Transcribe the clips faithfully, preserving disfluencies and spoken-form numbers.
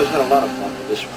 always had a lot of fun with this one.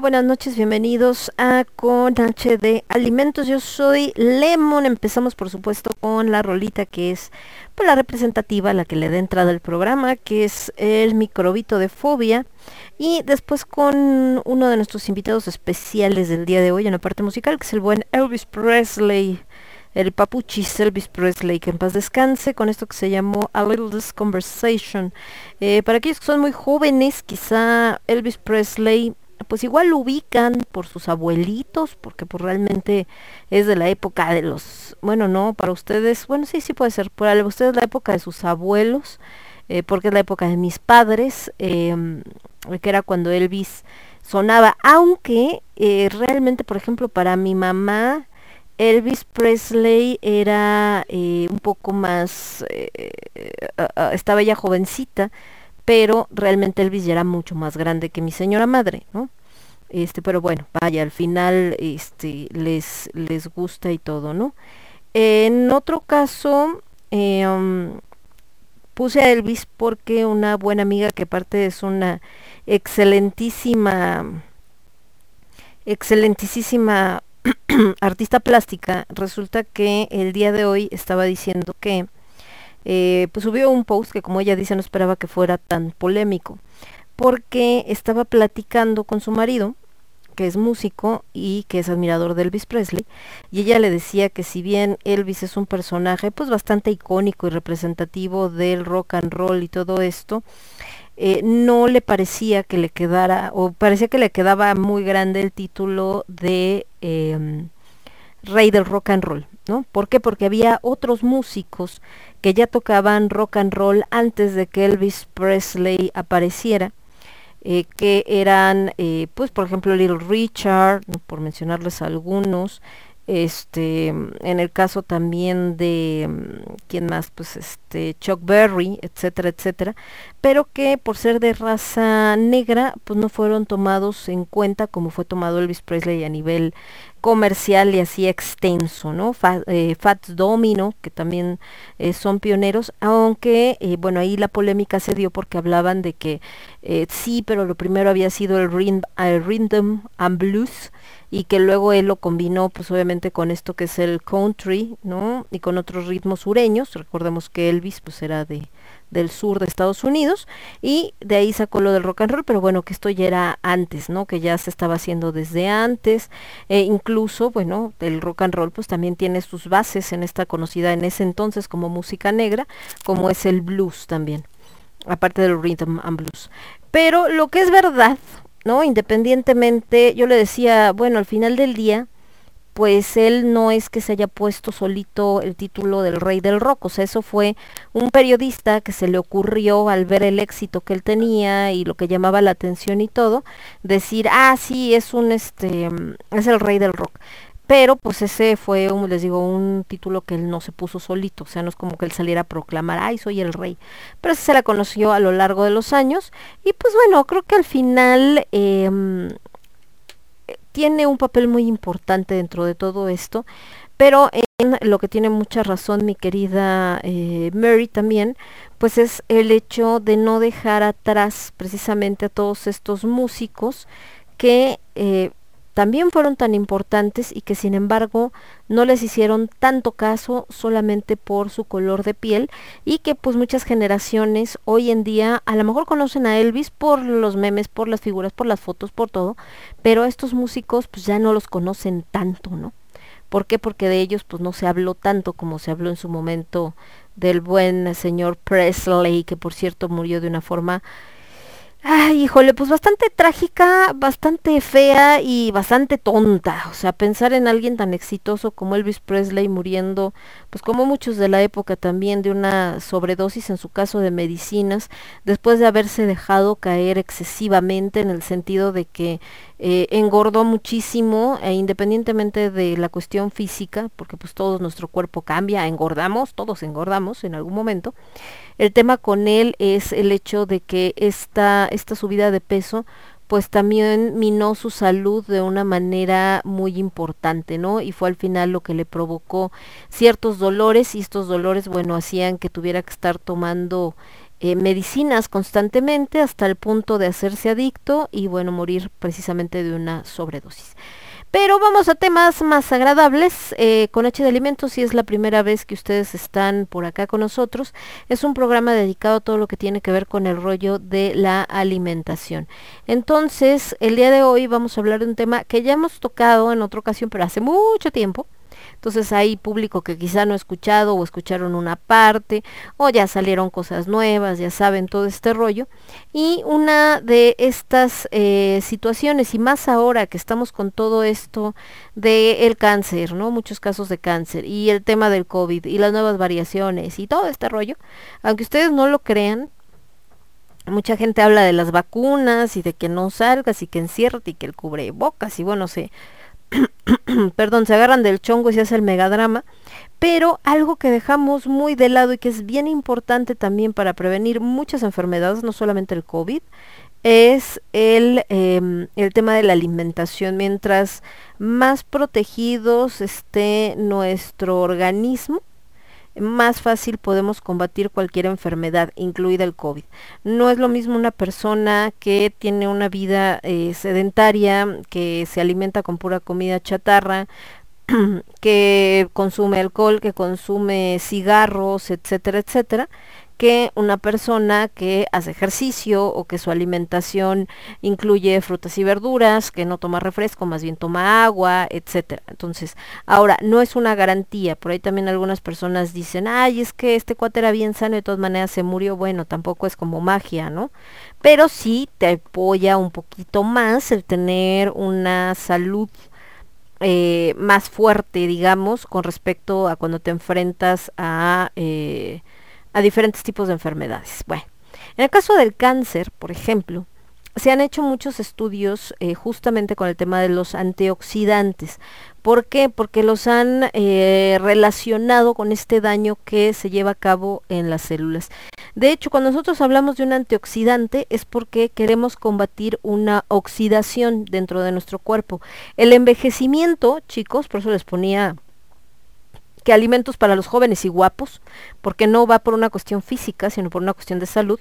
Buenas noches, bienvenidos a Con H de Alimentos. Yo soy Lemon. Empezamos por supuesto con la rolita que es pues, la representativa, la que le da entrada al programa, que es el microbito de Fobia. Y después con uno de nuestros invitados especiales del día de hoy en la parte musical, que es el buen Elvis Presley, el papuchis Elvis Presley, que en paz descanse, con esto que se llamó A Little Less Conversation. Eh, para aquellos que son muy jóvenes, quizá Elvis Presley pues igual lo ubican por sus abuelitos, porque pues realmente es de la época de los, bueno no, para ustedes, bueno sí, sí puede ser, para ustedes la época de sus abuelos, eh, porque es la época de mis padres, eh, que era cuando Elvis sonaba, aunque eh, realmente, por ejemplo, para mi mamá, Elvis Presley era eh, un poco más, eh, estaba ya jovencita, pero realmente Elvis ya era mucho más grande que mi señora madre, ¿no? Este, pero bueno, vaya, al final este, les, les gusta y todo, ¿no? En otro caso, eh, um, puse a Elvis porque una buena amiga que aparte es una excelentísima, excelentísima artista plástica, resulta que el día de hoy estaba diciendo que eh, pues subió un post que, como ella dice, no esperaba que fuera tan polémico, porque estaba platicando con su marido, que es músico y que es admirador de Elvis Presley, y ella le decía que si bien Elvis es un personaje pues bastante icónico y representativo del rock and roll y todo esto, eh, no le parecía que le quedara, o parecía que le quedaba muy grande el título de eh, rey del rock and roll, ¿no? ¿Por qué? Porque había otros músicos que ya tocaban rock and roll antes de que Elvis Presley apareciera, Eh, que eran, eh, pues por ejemplo Little Richard, por mencionarles algunos, este, en el caso también de, ¿quién más? Pues este, Chuck Berry, etcétera, etcétera, pero que por ser de raza negra, pues no fueron tomados en cuenta como fue tomado Elvis Presley a nivel comercial y así extenso, ¿no? Fa, eh, Fats Domino, que también eh, son pioneros, aunque, eh, bueno, ahí la polémica se dio porque hablaban de que eh, sí, pero lo primero había sido el, rim, el rhythm and blues, y que luego él lo combinó, pues obviamente con esto que es el country, ¿no? Y con otros ritmos sureños. Recordemos que Elvis, pues era de... del sur de Estados Unidos, y de ahí sacó lo del rock and roll, pero bueno, que esto ya era antes, ¿no? Que ya se estaba haciendo desde antes, e incluso, bueno, el rock and roll pues también tiene sus bases en esta conocida en ese entonces como música negra, como es el blues también, aparte del rhythm and blues. Pero lo que es verdad, ¿no? Independientemente, yo le decía, bueno, al final del día, pues él no es que se haya puesto solito el título del rey del rock, o sea, eso fue un periodista que se le ocurrió al ver el éxito que él tenía y lo que llamaba la atención y todo, decir, ah, sí, es un, este, es el rey del rock. Pero pues ese fue, un, les digo, un título que él no se puso solito, o sea, no es como que él saliera a proclamar, ay, soy el rey, pero se la conoció a lo largo de los años, y pues bueno, creo que al final... Eh, tiene un papel muy importante dentro de todo esto, pero en lo que tiene mucha razón mi querida eh, Mary también, pues es el hecho de no dejar atrás precisamente a todos estos músicos que eh, también fueron tan importantes y que sin embargo no les hicieron tanto caso solamente por su color de piel, y que pues muchas generaciones hoy en día a lo mejor conocen a Elvis por los memes, por las figuras, por las fotos, por todo, pero estos músicos pues ya no los conocen tanto, ¿no? ¿Por qué? Porque de ellos pues no se habló tanto como se habló en su momento del buen señor Presley, que por cierto murió de una forma... ay, híjole, pues bastante trágica, bastante fea y bastante tonta. O sea, pensar en alguien tan exitoso como Elvis Presley muriendo, pues como muchos de la época también, de una sobredosis, en su caso de medicinas, después de haberse dejado caer excesivamente, en el sentido de que eh, engordó muchísimo, e independientemente de la cuestión física, porque pues todo nuestro cuerpo cambia, engordamos, todos engordamos en algún momento. El tema con él es el hecho de que esta, esta subida de peso pues también minó su salud de una manera muy importante, ¿no? Y fue al final lo que le provocó ciertos dolores, y estos dolores, bueno, hacían que tuviera que estar tomando eh, medicinas constantemente, hasta el punto de hacerse adicto y, bueno, morir precisamente de una sobredosis. Pero vamos a temas más agradables, eh, con H de Alimentos, si es la primera vez que ustedes están por acá con nosotros, es un programa dedicado a todo lo que tiene que ver con el rollo de la alimentación. Entonces, el día de hoy vamos a hablar de un tema que ya hemos tocado en otra ocasión, pero hace mucho tiempo. Entonces hay público que quizá no ha escuchado, o escucharon una parte, o ya salieron cosas nuevas, ya saben todo este rollo. Y una de estas eh, situaciones, y más ahora que estamos con todo esto del cáncer, ¿no? Muchos casos de cáncer, y el tema del COVID, y las nuevas variaciones, y todo este rollo, aunque ustedes no lo crean, mucha gente habla de las vacunas, y de que no salgas, y que enciérrate, y que el cubrebocas, y bueno, se... perdón, se agarran del chongo y se hace el megadrama, pero algo que dejamos muy de lado y que es bien importante también para prevenir muchas enfermedades, no solamente el COVID, es el, eh, el tema de la alimentación. Mientras más protegidos esté nuestro organismo, más fácil podemos combatir cualquier enfermedad, incluida el COVID. No es lo mismo una persona que tiene una vida eh, sedentaria, que se alimenta con pura comida chatarra, que consume alcohol, que consume cigarros, etcétera, etcétera, que una persona que hace ejercicio o que su alimentación incluye frutas y verduras, que no toma refresco, más bien toma agua, etcétera. Entonces, ahora, no es una garantía. Por ahí también algunas personas dicen, ay, es que este cuate era bien sano y de todas maneras se murió. Bueno, tampoco es como magia, ¿no? Pero sí te apoya un poquito más el tener una salud eh, más fuerte, digamos, con respecto a cuando te enfrentas a... Eh, a diferentes tipos de enfermedades. Bueno, en el caso del cáncer, por ejemplo, se han hecho muchos estudios eh, justamente con el tema de los antioxidantes. ¿Por qué? Porque los han eh, relacionado con este daño que se lleva a cabo en las células. De hecho, cuando nosotros hablamos de un antioxidante es porque queremos combatir una oxidación dentro de nuestro cuerpo. El envejecimiento, chicos, por eso les ponía... que alimentos para los jóvenes y guapos, porque no va por una cuestión física, sino por una cuestión de salud.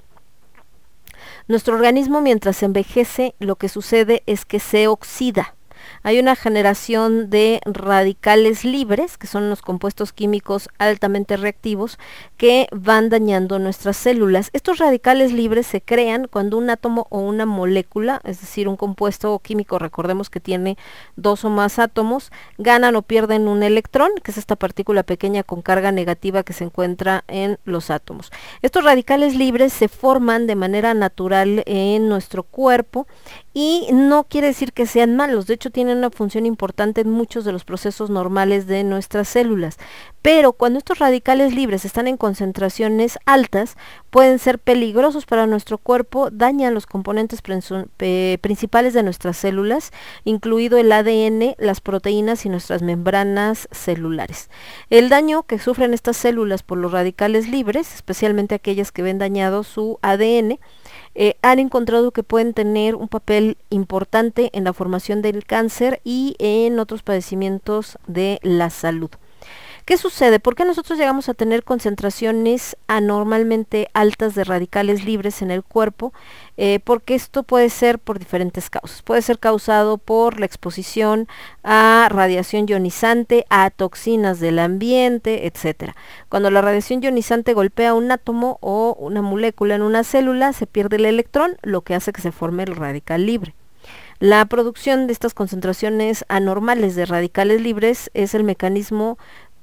Nuestro organismo, mientras envejece, lo que sucede es que se oxida. Hay una generación de radicales libres, que son los compuestos químicos altamente reactivos, que van dañando nuestras células. Estos radicales libres se crean cuando un átomo o una molécula, es decir, un compuesto químico, recordemos que tiene dos o más átomos, ganan o pierden un electrón, que es esta partícula pequeña con carga negativa que se encuentra en los átomos. Estos radicales libres se forman de manera natural en nuestro cuerpo y no quiere decir que sean malos, de hecho tienen una función importante en muchos de los procesos normales de nuestras células, pero cuando estos radicales libres están en concentraciones altas, pueden ser peligrosos para nuestro cuerpo, dañan los componentes principales de nuestras células, incluido el A D N, las proteínas y nuestras membranas celulares. El daño que sufren estas células por los radicales libres, especialmente aquellas que ven dañado su A D N, Eh, han encontrado que pueden tener un papel importante en la formación del cáncer y en otros padecimientos de la salud. ¿Qué sucede? ¿Por qué nosotros llegamos a tener concentraciones anormalmente altas de radicales libres en el cuerpo? Eh, porque esto puede ser por diferentes causas. Puede ser causado por la exposición a radiación ionizante, a toxinas del ambiente, etcétera. Cuando la radiación ionizante golpea un átomo o una molécula en una célula, se pierde el electrón, lo que hace que se forme el radical libre. La producción de estas concentraciones anormales de radicales libres es el mecanismo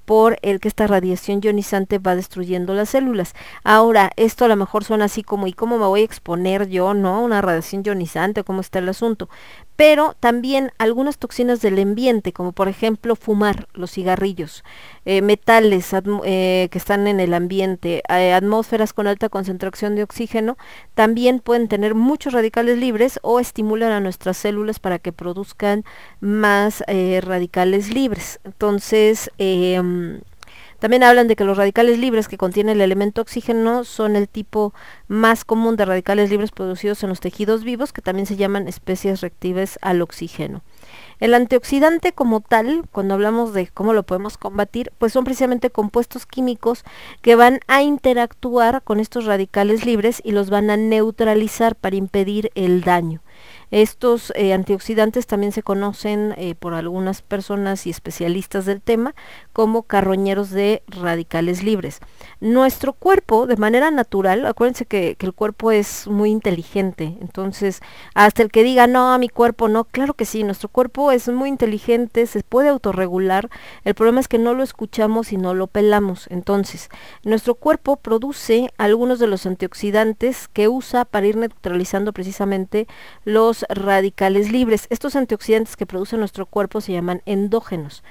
por el que esta radiación ionizante va destruyendo las células. Ahora, esto a lo mejor suena así como, ¿y cómo me voy a exponer yo, no? Una radiación ionizante, ¿cómo está el asunto? Pero también algunas toxinas del ambiente, como por ejemplo fumar, los cigarrillos, eh, metales eh, que están en el ambiente, eh, atmósferas con alta concentración de oxígeno, también pueden tener muchos radicales libres o estimulan a nuestras células para que produzcan más eh, radicales libres. Entonces, eh, también hablan de que los radicales libres que contienen el elemento oxígeno son el tipo más común de radicales libres producidos en los tejidos vivos, que también se llaman especies reactivas al oxígeno. El antioxidante como tal, cuando hablamos de cómo lo podemos combatir, pues son precisamente compuestos químicos que van a interactuar con estos radicales libres y los van a neutralizar para impedir el daño. Estos eh, antioxidantes también se conocen eh, por algunas personas y especialistas del tema como carroñeros de radicales libres. Nuestro cuerpo, de manera natural, acuérdense que, que el cuerpo es muy inteligente, entonces hasta el que diga, no, mi cuerpo no, claro que sí, nuestro cuerpo es muy inteligente, se puede autorregular, el problema es que no lo escuchamos y no lo pelamos. Entonces, nuestro cuerpo produce algunos de los antioxidantes que usa para ir neutralizando precisamente los radicales libres. Estos antioxidantes que produce nuestro cuerpo se llaman endógenos,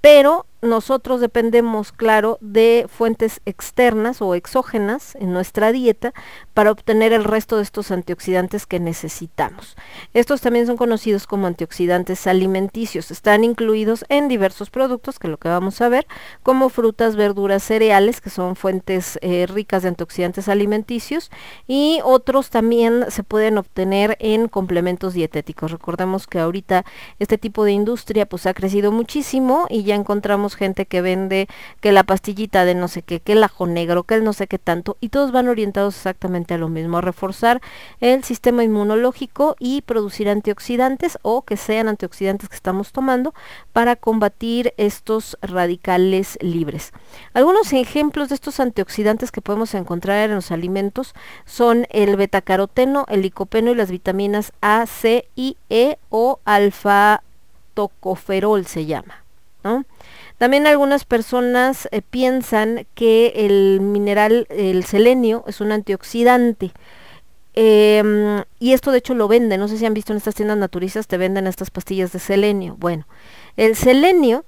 pero nosotros dependemos, claro, de fuentes externas o exógenas en nuestra dieta para obtener el resto de estos antioxidantes que necesitamos. Estos también son conocidos como antioxidantes alimenticios. Están incluidos en diversos productos, que es lo que vamos a ver, como frutas, verduras, cereales, que son fuentes eh, ricas de antioxidantes alimenticios, y otros también se pueden obtener en complementos dietéticos. Recordemos que ahorita este tipo de industria pues ha crecido muchísimo y ya encontramos tenemos gente que vende que la pastillita de no sé qué, que el ajo negro, que el no sé qué tanto, y todos van orientados exactamente a lo mismo, a reforzar el sistema inmunológico y producir antioxidantes, o que sean antioxidantes que estamos tomando para combatir estos radicales libres. Algunos ejemplos de estos antioxidantes que podemos encontrar en los alimentos son el betacaroteno, el licopeno y las vitaminas A, C y E, o alfa-tocoferol se llama, ¿no? También algunas personas eh, piensan que el mineral, el selenio, es un antioxidante. Eh, y esto de hecho lo venden, no sé si han visto en estas tiendas naturistas, te venden estas pastillas de selenio. Bueno, el selenio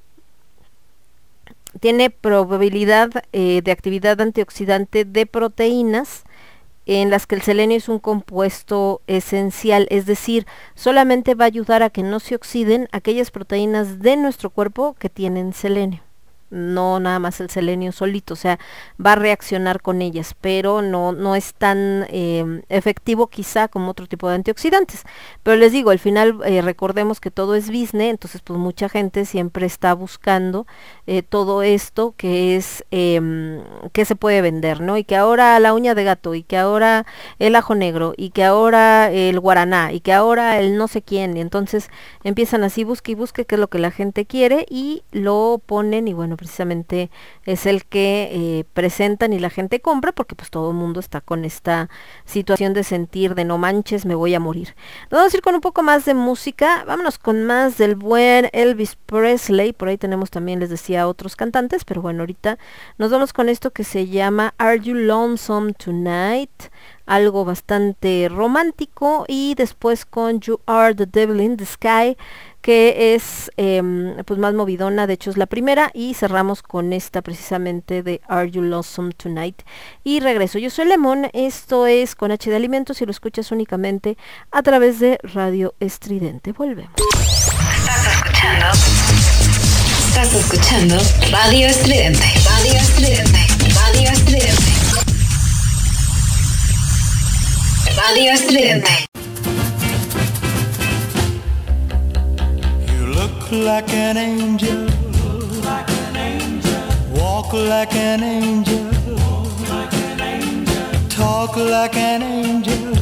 tiene probabilidad eh, de actividad antioxidante de proteínas en las que el selenio es un compuesto esencial, es decir, solamente va a ayudar a que no se oxiden aquellas proteínas de nuestro cuerpo que tienen selenio. No nada más el selenio solito, o sea, va a reaccionar con ellas, pero no, no es tan eh, efectivo quizá como otro tipo de antioxidantes. Pero les digo, al final eh, recordemos que todo es business, entonces pues mucha gente siempre está buscando eh, todo esto que es, eh, que se puede vender, ¿no? Y que ahora la uña de gato, y que ahora el ajo negro, y que ahora el guaraná, y que ahora el no sé quién, y entonces empiezan así, busque y busque qué es lo que la gente quiere, y lo ponen, y bueno, precisamente es el que eh, presentan y la gente compra, porque pues todo el mundo está con esta situación de sentir de no manches, me voy a morir. Nos vamos a ir con un poco más de música, vámonos con más del buen Elvis Presley, por ahí tenemos también, les decía, otros cantantes, pero bueno, ahorita nos vamos con esto que se llama Are You Lonesome Tonight, algo bastante romántico, y después con You Are the Devil in the Sky, que es eh, pues más movidona, de hecho es la primera, y cerramos con esta precisamente de Are You Lonesome Tonight. Y regreso, yo soy Lemón, esto es Con H de Alimentos y lo escuchas únicamente a través de Radio Estridente. Volvemos. Estás escuchando, estás escuchando Radio Estridente, Radio Estridente, Radio Estridente, Radio Estridente. Look like an angel, look like an angel, walk like an angel, walk like an angel, talk like an angel,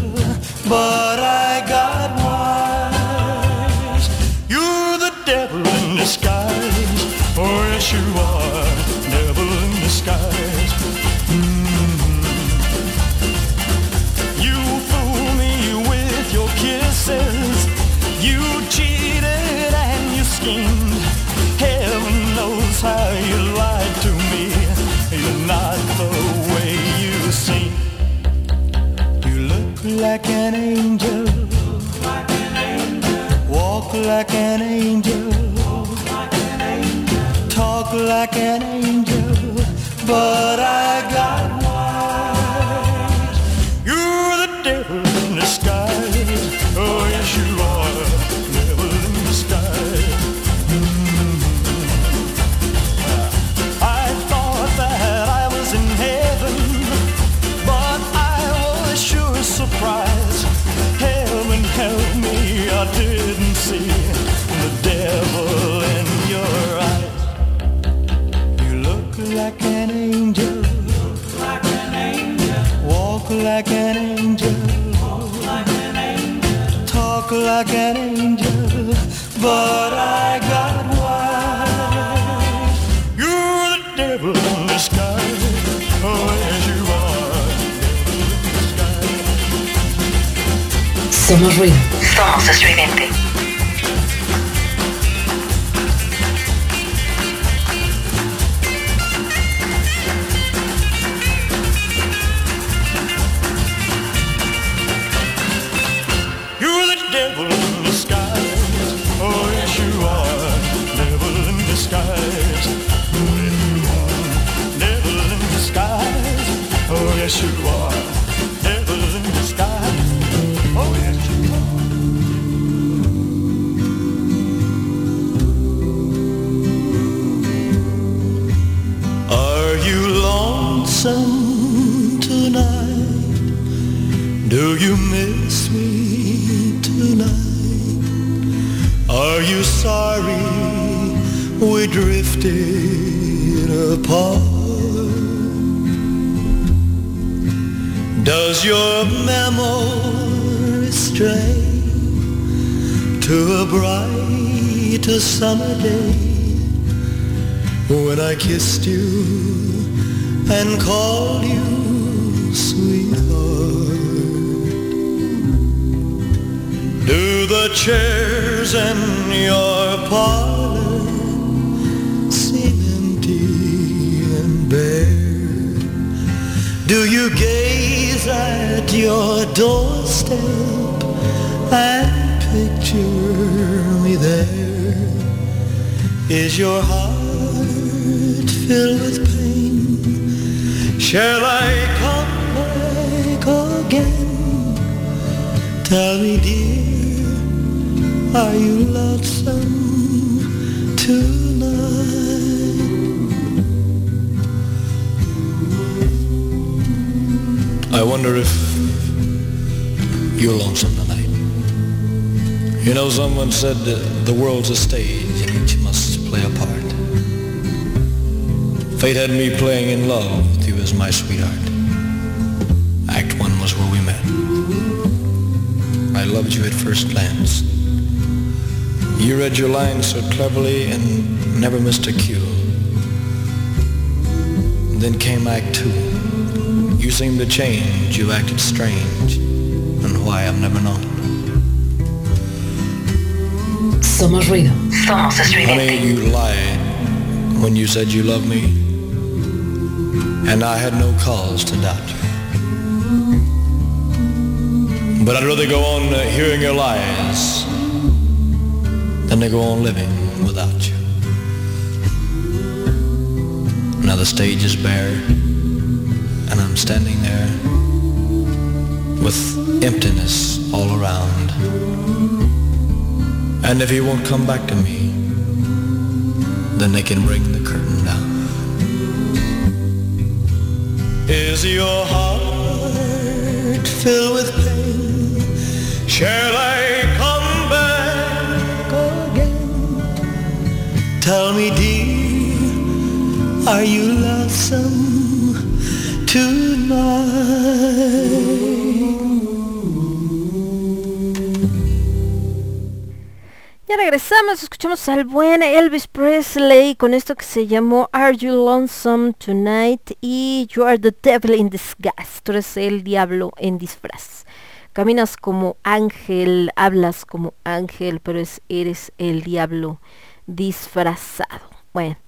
but I got wise. You're the devil in disguise, oh yes you are, devil in disguise. Mm-hmm. You fool me with your kisses, you cheated and heaven knows how you lied to me. You're not the way you seem. You look like an angel, look like an angel, walk like an angel, walk like an angel, talk like an angel, but I got wise. You're the devil in disguise, oh yes you are, devil in disguise. Didn't see the devil in your eyes. You look like an angel, look like an angel, walk like an angel, walk like an angel, talk like an angel, but I got wise. You're the devil in disguise, oh yes you are, devil in disguise. Somos ruido. Somos Estridente. You're the devil in disguise, oh yes you are, devil in disguise. Devil in disguise, oh yes you are, devil in disguise, oh yes you are. Tonight, do you miss me tonight? Are you sorry we drifted apart. Does your memory stray to a brighter summer day when I kissed you and called you sweetheart? Do the chairs in your parlor seem empty and bare? Do you gaze at your doorstep and picture me there? Is your heart filled with pain? Shall I come back again? Tell me, dear, are you lonesome tonight? I wonder if you're lonesome tonight. You know, someone said uh, the world's a stage and each must play a part. Fate had me playing in love with you as my sweetheart. Act one was where we met. I loved you at first glance. You read your lines so cleverly and never missed a cue. Then came Act Two. You seemed to change, you acted strange, and why I've never known. Somos ruido. Somos Estridente. Honey, you lied when you said you loved me, and I had no cause to doubt you. But I'd rather go on uh, hearing your lies and they go on living without you. Now the stage is bare, and I'm standing there with emptiness all around. And if he won't come back to me, then they can bring the curtain down. Is your heart filled with pain? Shall I come? Tell me, dear, are you lonesome tonight? Ya regresamos, escuchamos al buen Elvis Presley con esto que se llamó Are You Lonesome Tonight y You Are the Devil in Disguise. Tú eres el diablo en disfraz. Caminas como ángel, hablas como ángel, pero es, eres el diablo disfrazado. Bueno,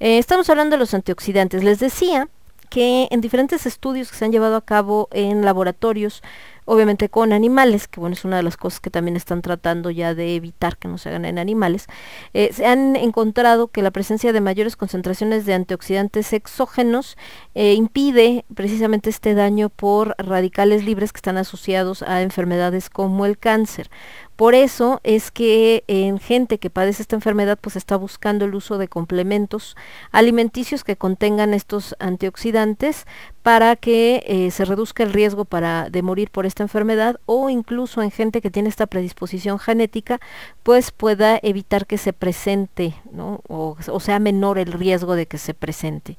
eh, estamos hablando de los antioxidantes. Les decía que en diferentes estudios que se han llevado a cabo en laboratorios, obviamente con animales, que bueno, es una de las cosas que también están tratando ya de evitar que no se hagan en animales, eh, se han encontrado que la presencia de mayores concentraciones de antioxidantes exógenos eh, impide precisamente este daño por radicales libres que están asociados a enfermedades como el cáncer. Por eso es que en gente que padece esta enfermedad, pues está buscando el uso de complementos alimenticios que contengan estos antioxidantes para que eh, se reduzca el riesgo para, de morir por esta enfermedad, o incluso en gente que tiene esta predisposición genética, pues pueda evitar que se presente, ¿no? o, o sea menor el riesgo de que se presente.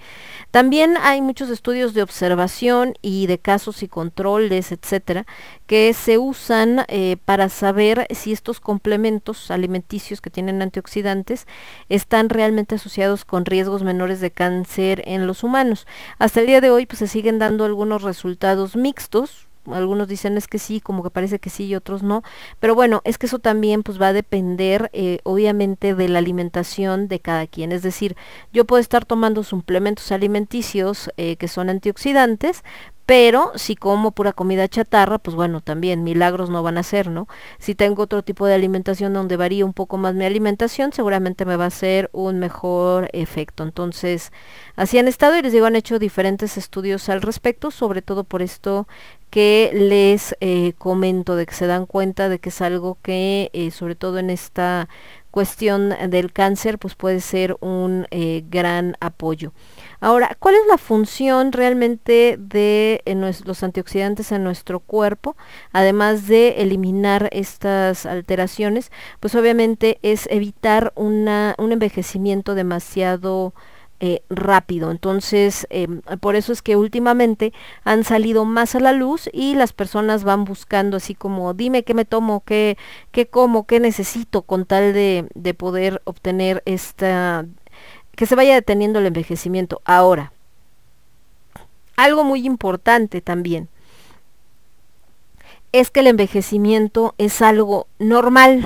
También hay muchos estudios de observación y de casos y controles, etcétera, que se usan eh, para saber si estos complementos alimenticios que tienen antioxidantes están realmente asociados con riesgos menores de cáncer en los humanos. Hasta el día de hoy, pues se siguen dando algunos resultados mixtos. Algunos dicen es que sí, como que parece que sí y otros no, pero bueno, es que eso también pues va a depender eh, obviamente de la alimentación de cada quien. Es decir, yo puedo estar tomando suplementos alimenticios eh, que son antioxidantes, pero si como pura comida chatarra, pues bueno, también milagros no van a ser, ¿no? Si tengo otro tipo de alimentación donde varía un poco más mi alimentación, seguramente me va a hacer un mejor efecto. Entonces, así han estado y les digo, han hecho diferentes estudios al respecto, sobre todo por esto que les eh, comento, de que se dan cuenta de que es algo que, eh, sobre todo en esta cuestión del cáncer, pues puede ser un eh, gran apoyo. Ahora, ¿cuál es la función realmente de eh, nuestros, los antioxidantes en nuestro cuerpo? Además de eliminar estas alteraciones, pues obviamente es evitar una, un envejecimiento demasiado Eh, rápido. Entonces eh, por eso es que últimamente han salido más a la luz y las personas van buscando así como dime qué me tomo, qué, qué como, qué necesito con tal de, de poder obtener esta, que se vaya deteniendo el envejecimiento. Ahora, algo muy importante también es que el envejecimiento es algo normal,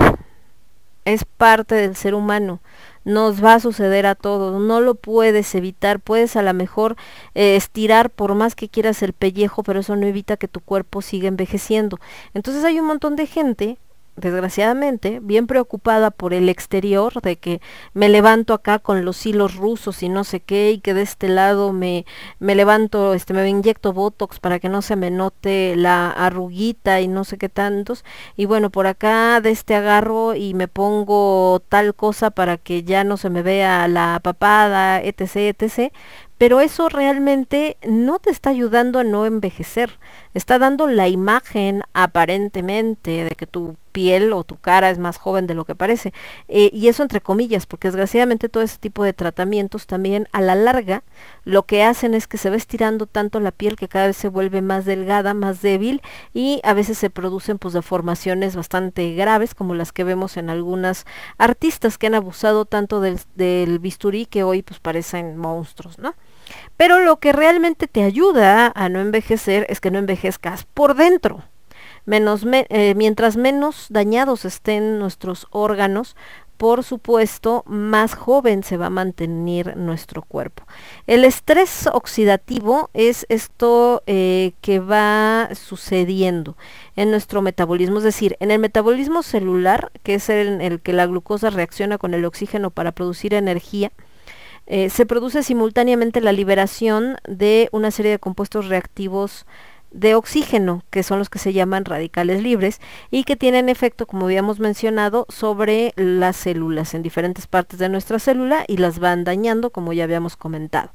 es parte del ser humano. Nos va a suceder a todos, no lo puedes evitar, puedes a lo mejor eh, estirar por más que quieras el pellejo, pero eso no evita que tu cuerpo siga envejeciendo. Entonces hay un montón de gente, desgraciadamente, bien preocupada por el exterior, de que me levanto acá con los hilos rusos y no sé qué, y que de este lado me, me levanto, este, me inyecto botox para que no se me note la arruguita y no sé qué tantos, y bueno, por acá de este agarro y me pongo tal cosa para que ya no se me vea la papada, etc, etc. Pero eso realmente no te está ayudando a no envejecer. Está dando la imagen aparentemente de que tu piel o tu cara es más joven de lo que parece. Eh, y eso entre comillas, porque desgraciadamente todo ese tipo de tratamientos también a la larga lo que hacen es que se va estirando tanto la piel que cada vez se vuelve más delgada, más débil, y a veces se producen pues deformaciones bastante graves como las que vemos en algunas artistas que han abusado tanto del, del bisturí que hoy pues parecen monstruos, ¿no? Pero lo que realmente te ayuda a no envejecer es que no envejezcas por dentro. Menos me, eh, mientras menos dañados estén nuestros órganos, por supuesto, más joven se va a mantener nuestro cuerpo. El estrés oxidativo es esto eh, que va sucediendo en nuestro metabolismo, es decir, en el metabolismo celular, que es en el que la glucosa reacciona con el oxígeno para producir energía. Eh, se produce simultáneamente la liberación de una serie de compuestos reactivos de oxígeno, que son los que se llaman radicales libres y que tienen efecto, como habíamos mencionado, sobre las células en diferentes partes de nuestra célula y las van dañando, como ya habíamos comentado.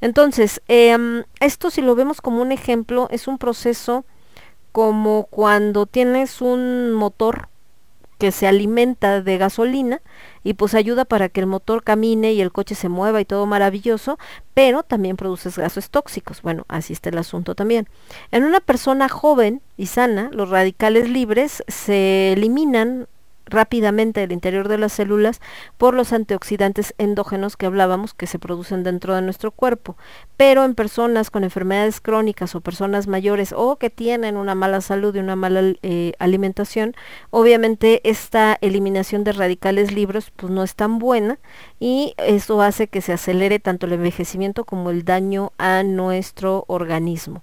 Entonces, eh, esto si lo vemos como un ejemplo, es un proceso como cuando tienes un motor que se alimenta de gasolina y pues ayuda para que el motor camine y el coche se mueva y todo maravilloso, pero también produces gases tóxicos. Bueno, así está el asunto también. En una persona joven y sana, los radicales libres se eliminan rápidamente del interior de las células por los antioxidantes endógenos que hablábamos que se producen dentro de nuestro cuerpo, pero en personas con enfermedades crónicas o personas mayores o que tienen una mala salud y una mala eh, alimentación, obviamente esta eliminación de radicales libres pues no es tan buena y eso hace que se acelere tanto el envejecimiento como el daño a nuestro organismo.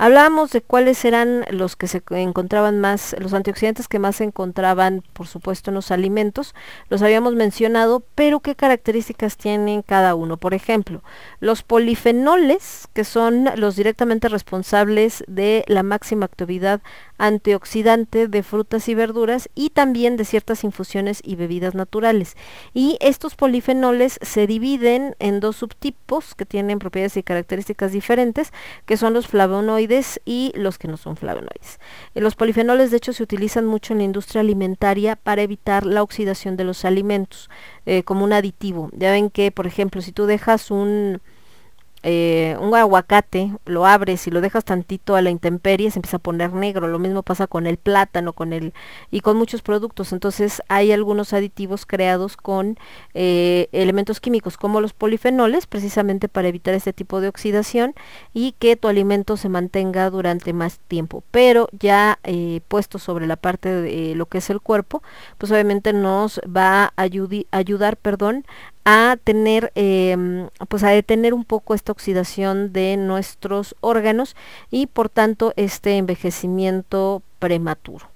Hablábamos de cuáles eran los que se encontraban más, los antioxidantes que más se encontraban, por supuesto, en los alimentos, los habíamos mencionado, pero ¿qué características tienen cada uno? Por ejemplo, los polifenoles, que son los directamente responsables de la máxima actividad antioxidante de frutas y verduras y también de ciertas infusiones y bebidas naturales. Y estos polifenoles se dividen en dos subtipos que tienen propiedades y características diferentes, que son los flavonoides y los que no son flavonoides. Los polifenoles de hecho se utilizan mucho en la industria alimentaria para evitar la oxidación de los alimentos, eh, como un aditivo. Ya ven que, por ejemplo, si tú dejas un, eh, un aguacate, lo abres y lo dejas tantito a la intemperie, se empieza a poner negro. Lo mismo pasa con el plátano con el y con muchos productos. Entonces hay algunos aditivos creados con eh, elementos químicos como los polifenoles, precisamente para evitar este tipo de oxidación y que tu alimento se mantenga durante más tiempo. Pero ya eh, puesto sobre la parte de eh, lo que es el cuerpo, pues obviamente nos va a ayudar, perdón, a tener, eh, pues a detener un poco esta oxidación de nuestros órganos y por tanto este envejecimiento prematuro.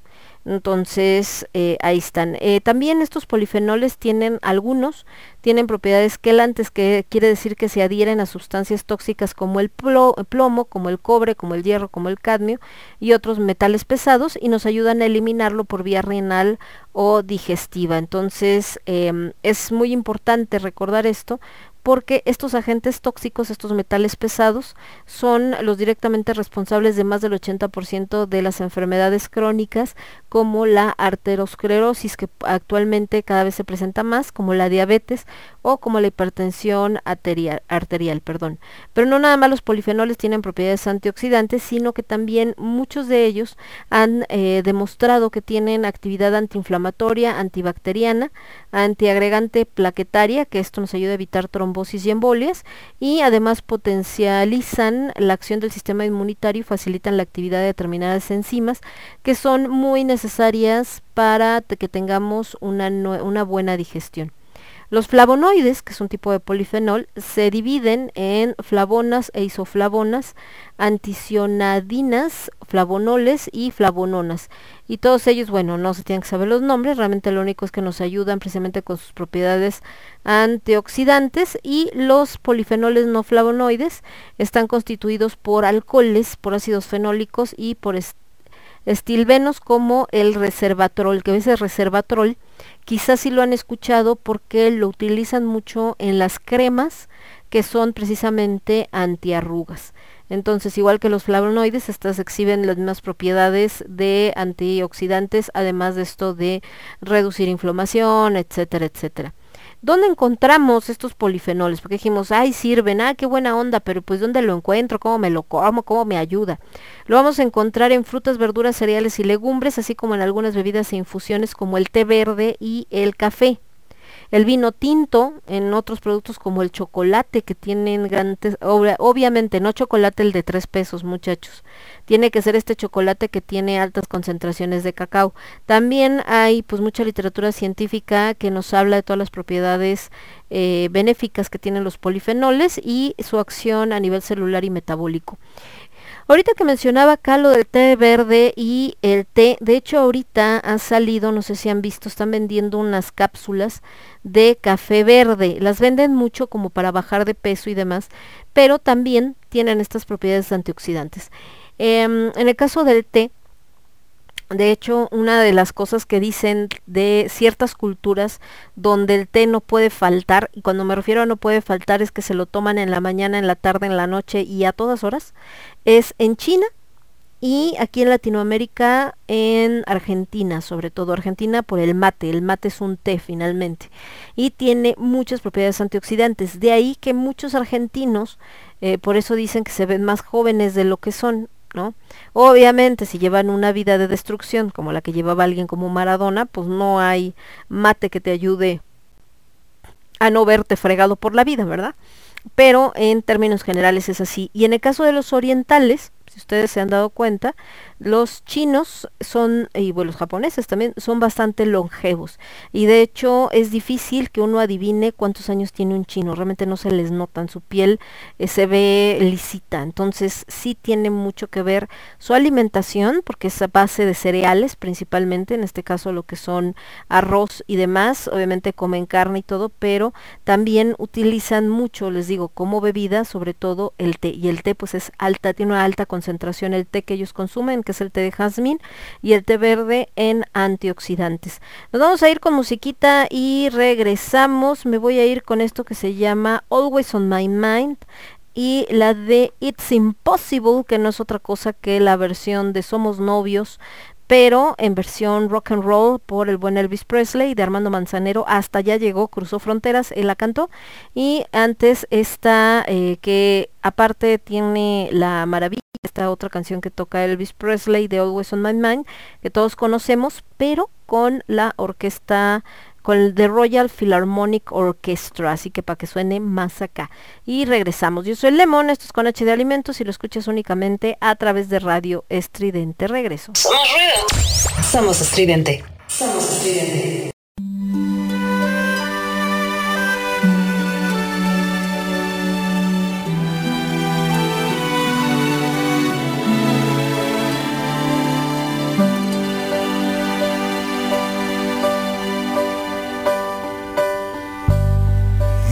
Entonces eh, ahí están. Eh, también estos polifenoles tienen algunos, tienen propiedades quelantes, que quiere decir que se adhieren a sustancias tóxicas como el plomo, como el cobre, como el hierro, como el cadmio y otros metales pesados, y nos ayudan a eliminarlo por vía renal o digestiva. Entonces eh, es muy importante recordar esto, porque estos agentes tóxicos, estos metales pesados, son los directamente responsables de más del ochenta por ciento de las enfermedades crónicas, como la arteriosclerosis, que actualmente cada vez se presenta más, como la diabetes o como la hipertensión arterial, arterial, perdón. Pero no nada más los polifenoles tienen propiedades antioxidantes, sino que también muchos de ellos han eh, demostrado que tienen actividad antiinflamatoria, antibacteriana, antiagregante plaquetaria, que esto nos ayuda a evitar trombosis y embolias, y además potencializan la acción del sistema inmunitario y facilitan la actividad de determinadas enzimas que son muy necesarias para que tengamos una, una buena digestión. Los flavonoides, que es un tipo de polifenol, se dividen en flavonas e isoflavonas, anticionadinas, flavonoles y flavononas. Y todos ellos, bueno, no se tienen que saber los nombres, realmente lo único es que nos ayudan precisamente con sus propiedades antioxidantes. Y los polifenoles no flavonoides están constituidos por alcoholes, por ácidos fenólicos y por estilbenos como el resveratrol, que a veces resveratrol quizás sí lo han escuchado porque lo utilizan mucho en las cremas que son precisamente antiarrugas. Entonces, igual que los flavonoides, estas exhiben las mismas propiedades de antioxidantes, además de esto de reducir inflamación, etcétera, etcétera. ¿Dónde encontramos estos polifenoles? Porque dijimos, ay, sirven, ah, qué buena onda, pero pues ¿dónde lo encuentro? ¿Cómo me lo como? ¿Cómo me ayuda? Lo vamos a encontrar en frutas, verduras, cereales y legumbres, así como en algunas bebidas e infusiones como el té verde y el café. El vino tinto, en otros productos como el chocolate, que tienen grandes, ob- obviamente no chocolate el de tres pesos, muchachos. Tiene que ser este chocolate que tiene altas concentraciones de cacao. También hay pues mucha literatura científica que nos habla de todas las propiedades eh, benéficas que tienen los polifenoles y su acción a nivel celular y metabólico. Ahorita que mencionaba acá lo del té verde y el té, de hecho ahorita han salido, no sé si han visto, están vendiendo unas cápsulas de café verde. Las venden mucho como para bajar de peso y demás, pero también tienen estas propiedades antioxidantes. Eh, en el caso del té, de hecho, una de las cosas que dicen de ciertas culturas donde el té no puede faltar, y cuando me refiero a no puede faltar es que se lo toman en la mañana, en la tarde, en la noche y a todas horas, es en China y aquí en Latinoamérica, en Argentina, sobre todo Argentina por el mate. El mate es un té finalmente y tiene muchas propiedades antioxidantes, de ahí que muchos argentinos, eh, por eso dicen que se ven más jóvenes de lo que son, ¿no? Obviamente si llevan una vida de destrucción como la que llevaba alguien como Maradona, pues no hay mate que te ayude a no verte fregado por la vida, ¿verdad? Pero en términos generales es así. Y en el caso de los orientales, si ustedes se han dado cuenta, los chinos son, y bueno, los japoneses también, son bastante longevos. Y de hecho es difícil que uno adivine cuántos años tiene un chino. Realmente no se les notan, su piel eh, se ve lisita. Entonces sí tiene mucho que ver su alimentación, porque es a base de cereales principalmente, en este caso lo que son arroz y demás. Obviamente comen carne y todo, pero también utilizan mucho, les digo, como bebida, sobre todo el té. Y el té pues es alta, tiene una alta concentración. concentración el té que ellos consumen, que es el té de jazmín, y el té verde en antioxidantes. Nos vamos a ir con musiquita y regresamos. Me voy a ir con esto que se llama Always on My Mind y la de It's Impossible, que no es otra cosa que la versión de Somos Novios, pero en versión rock and roll por el buen Elvis Presley, de Armando Manzanero. Hasta allá llegó, cruzó fronteras, él la cantó. Y antes esta eh, que aparte tiene la maravilla, esta otra canción que toca Elvis Presley de Always on My Mind, que todos conocemos, pero con la orquesta, con el de Royal Philharmonic Orchestra, así que para que suene más acá. Y regresamos. Yo soy Lemon, esto es Con H de Alimentos y lo escuchas únicamente a través de Radio Estridente. Regreso. Somos ruido. Somos estridente. Somos estridente.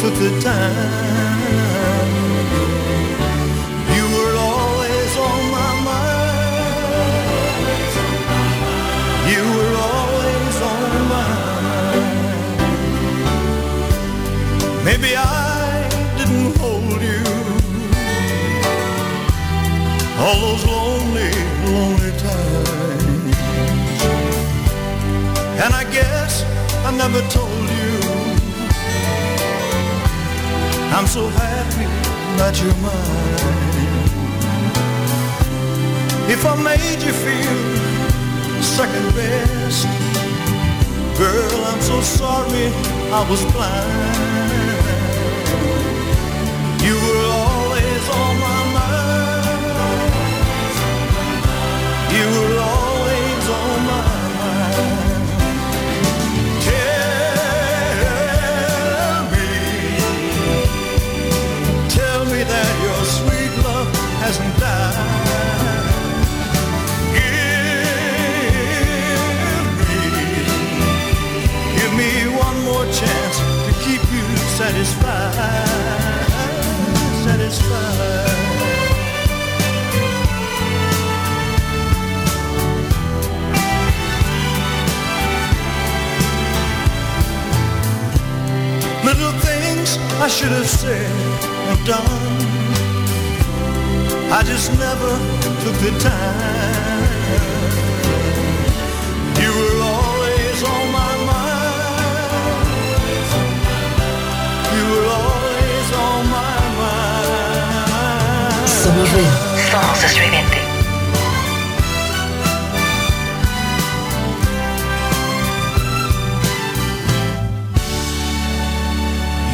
took the time. Maybe I didn't hold you all those lonely, lonely times. And I guess I never told you I'm so happy that you're mine. If I made you feel second best, girl, I'm so sorry I was blind. You were always on my mind. You were always on my mind. Tell me, tell me that your sweet love hasn't died. Give me, give me one more chance to keep you satisfied. Little things I should have said and done, I just never took the time. You were always on my mind. You were always on my mind. Somos Estridente.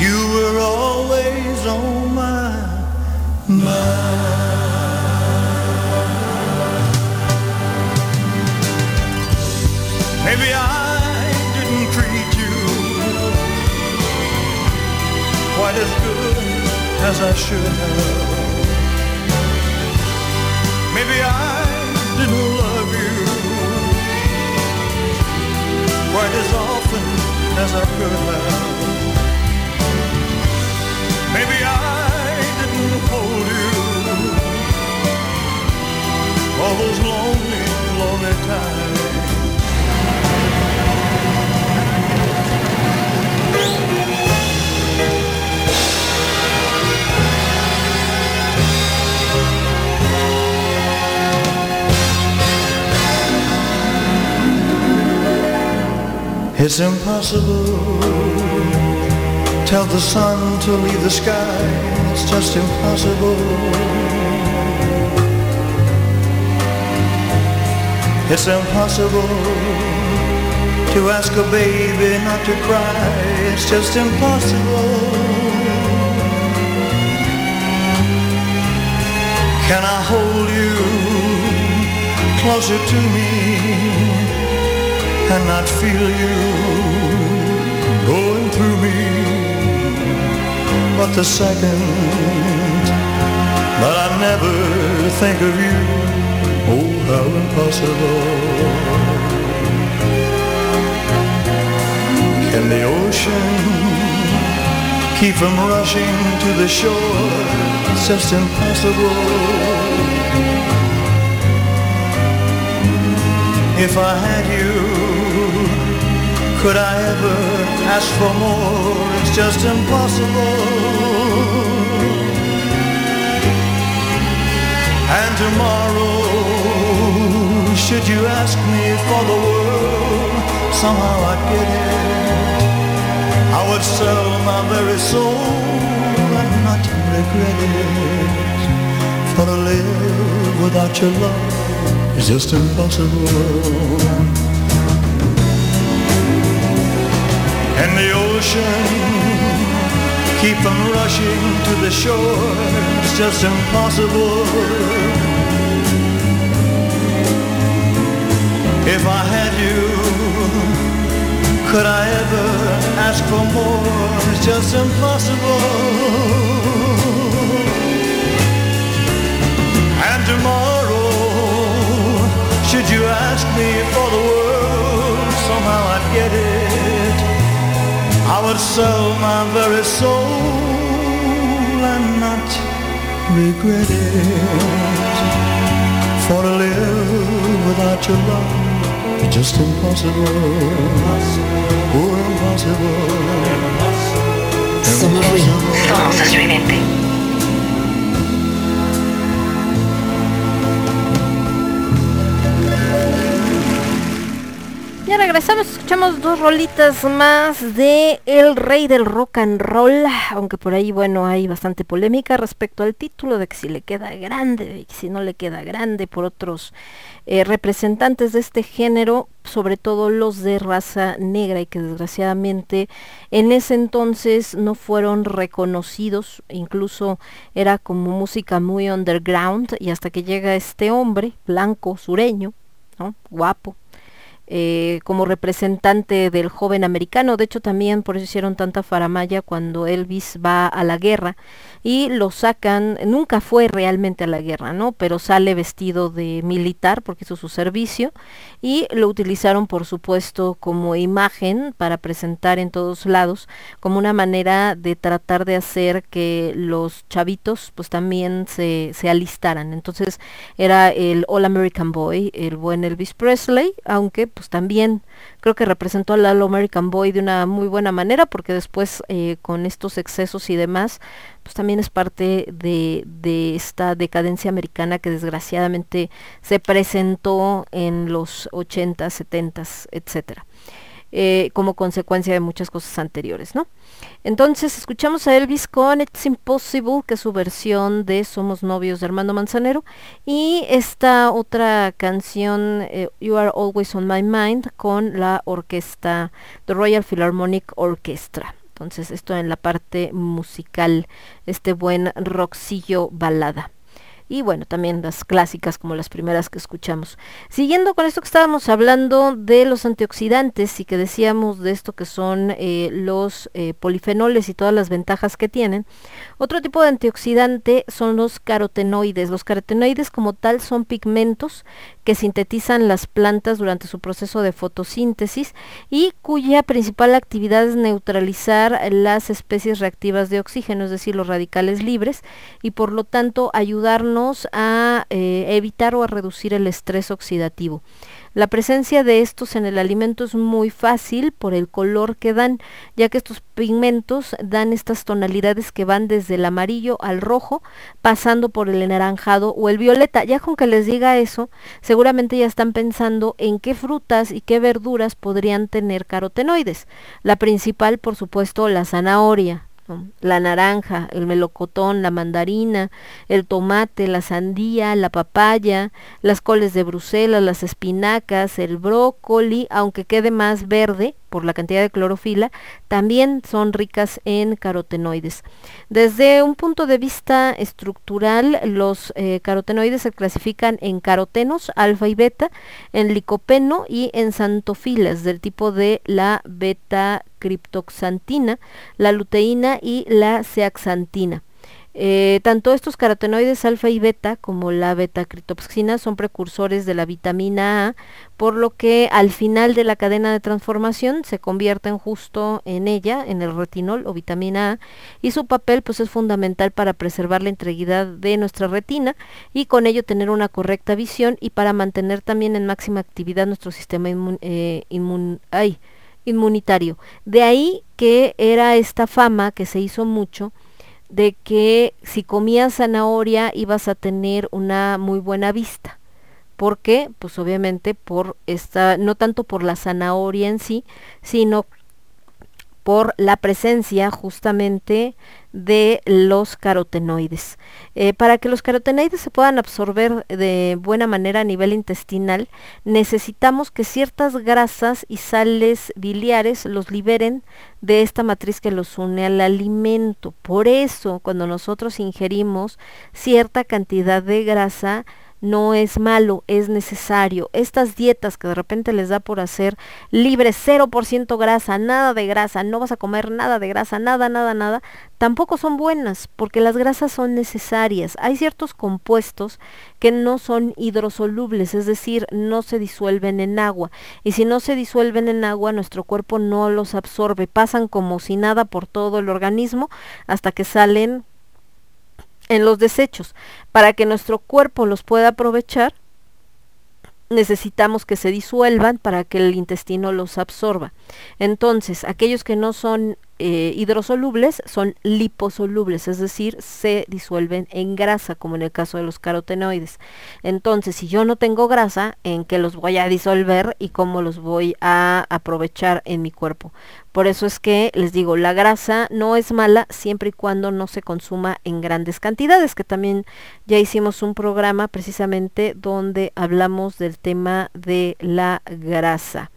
You were always on my mind. Maybe I didn't treat you quite as good as I should have. Maybe I didn't love you quite as often as I could have. Maybe I didn't hold you all those lonely, lonely times. It's impossible, tell the sun to leave the sky, it's just impossible. It's impossible to ask a baby not to cry, it's just impossible. Can I hold you closer to me and not feel you going through me? But the second that I never think of you, oh, how impossible. Can the ocean keep from rushing to the shore? It's just impossible. If I had you, could I ever ask for more? It's just impossible. And tomorrow, should you ask me for the world, somehow I'd get it. I would sell my very soul and not regret it. For to live without your love, it's just impossible. And the ocean keep on rushing to the shore, it's just impossible. If I had you, could I ever ask for more? It's just impossible. And tomorrow, should you ask me for the world, somehow I'd get it. I would sell my very soul and not regret it. For to live without your love, just impossible, oh, impossible. Somos ruido, somos estridente. Ya regresamos, escuchamos dos rolitas más de El Rey del Rock and Roll, aunque por ahí, bueno, hay bastante polémica respecto al título, de que si le queda grande, que si no le queda grande, por otros Eh, representantes de este género, sobre todo los de raza negra, y que desgraciadamente en ese entonces no fueron reconocidos, incluso era como música muy underground, y hasta que llega este hombre blanco, sureño, ¿no? Guapo, eh, como representante del joven americano. De hecho, también por eso hicieron tanta faramaya cuando Elvis va a la guerra y lo sacan. Nunca fue realmente a la guerra, ¿no? Pero sale vestido de militar porque hizo su servicio, y lo utilizaron, por supuesto, como imagen para presentar en todos lados, como una manera de tratar de hacer que los chavitos pues también se, se alistaran. Entonces era el All American Boy, el buen Elvis Presley, aunque pues también creo que representó al All American Boy de una muy buena manera, porque después eh, con estos excesos y demás, pues también es parte de, de esta decadencia americana que desgraciadamente se presentó en los ochentas, setentas, etcétera, eh, como consecuencia de muchas cosas anteriores, ¿no? Entonces escuchamos a Elvis con It's Impossible, que es su versión de Somos Novios de Armando Manzanero, y esta otra canción, eh, You Are Always On My Mind, con la orquesta, The Royal Philharmonic Orchestra. Entonces esto en la parte musical, este buen rockcillo balada. Y bueno, también las clásicas como las primeras que escuchamos. Siguiendo con esto que estábamos hablando de los antioxidantes, y que decíamos de esto que son eh, los eh, polifenoles y todas las ventajas que tienen, otro tipo de antioxidante son los carotenoides. Los carotenoides como tal son pigmentos que sintetizan las plantas durante su proceso de fotosíntesis, y cuya principal actividad es neutralizar las especies reactivas de oxígeno, es decir, los radicales libres, y por lo tanto ayudarnos a eh, evitar o a reducir el estrés oxidativo. La presencia de estos en el alimento es muy fácil por el color que dan, ya que estos pigmentos dan estas tonalidades que van desde el amarillo al rojo, pasando por el anaranjado o el violeta. Ya con que les diga eso, seguramente ya están pensando en qué frutas y qué verduras podrían tener carotenoides. La principal, por supuesto, la zanahoria, ¿no? La naranja, el melocotón, la mandarina, el tomate, la sandía, la papaya, las coles de Bruselas, las espinacas, el brócoli, aunque quede más verde por la cantidad de clorofila, también son ricas en carotenoides. Desde un punto de vista estructural, los eh, carotenoides se clasifican en carotenos, alfa y beta, en licopeno y en xantofilas, del tipo de la beta-criptoxantina, la luteína y la zeaxantina. Eh, tanto estos carotenoides alfa y beta como la beta-criptoxina son precursores de la vitamina A, por lo que al final de la cadena de transformación se convierten justo en ella, en el retinol o vitamina A, y su papel pues es fundamental para preservar la integridad de nuestra retina y con ello tener una correcta visión, y para mantener también en máxima actividad nuestro sistema inmun, eh, inmun, ay, inmunitario. De ahí que era esta fama que se hizo mucho de que si comías zanahoria ibas a tener una muy buena vista. ¿Por qué? Pues obviamente por esta, no tanto por la zanahoria en sí, sino por la presencia justamente de los carotenoides. Eh, para que los carotenoides se puedan absorber de buena manera a nivel intestinal, necesitamos que ciertas grasas y sales biliares los liberen de esta matriz que los une al alimento. Por eso, cuando nosotros ingerimos cierta cantidad de grasa, no es malo, es necesario. Estas dietas que de repente les da por hacer libre, cero por ciento grasa, nada de grasa, no vas a comer nada de grasa, nada, nada, nada, tampoco son buenas, porque las grasas son necesarias. Hay ciertos compuestos que no son hidrosolubles, es decir, no se disuelven en agua, y si no se disuelven en agua, nuestro cuerpo no los absorbe, pasan como si nada por todo el organismo hasta que salen en los desechos. Para que nuestro cuerpo los pueda aprovechar, necesitamos que se disuelvan para que el intestino los absorba. Entonces, aquellos que no son eh, hidrosolubles son liposolubles, es decir, se disuelven en grasa, como en el caso de los carotenoides. Entonces, si yo no tengo grasa, ¿en qué los voy a disolver y cómo los voy a aprovechar en mi cuerpo? Por eso es que les digo, la grasa no es mala siempre y cuando no se consuma en grandes cantidades, que también ya hicimos un programa precisamente donde hablamos del tema de la grasa.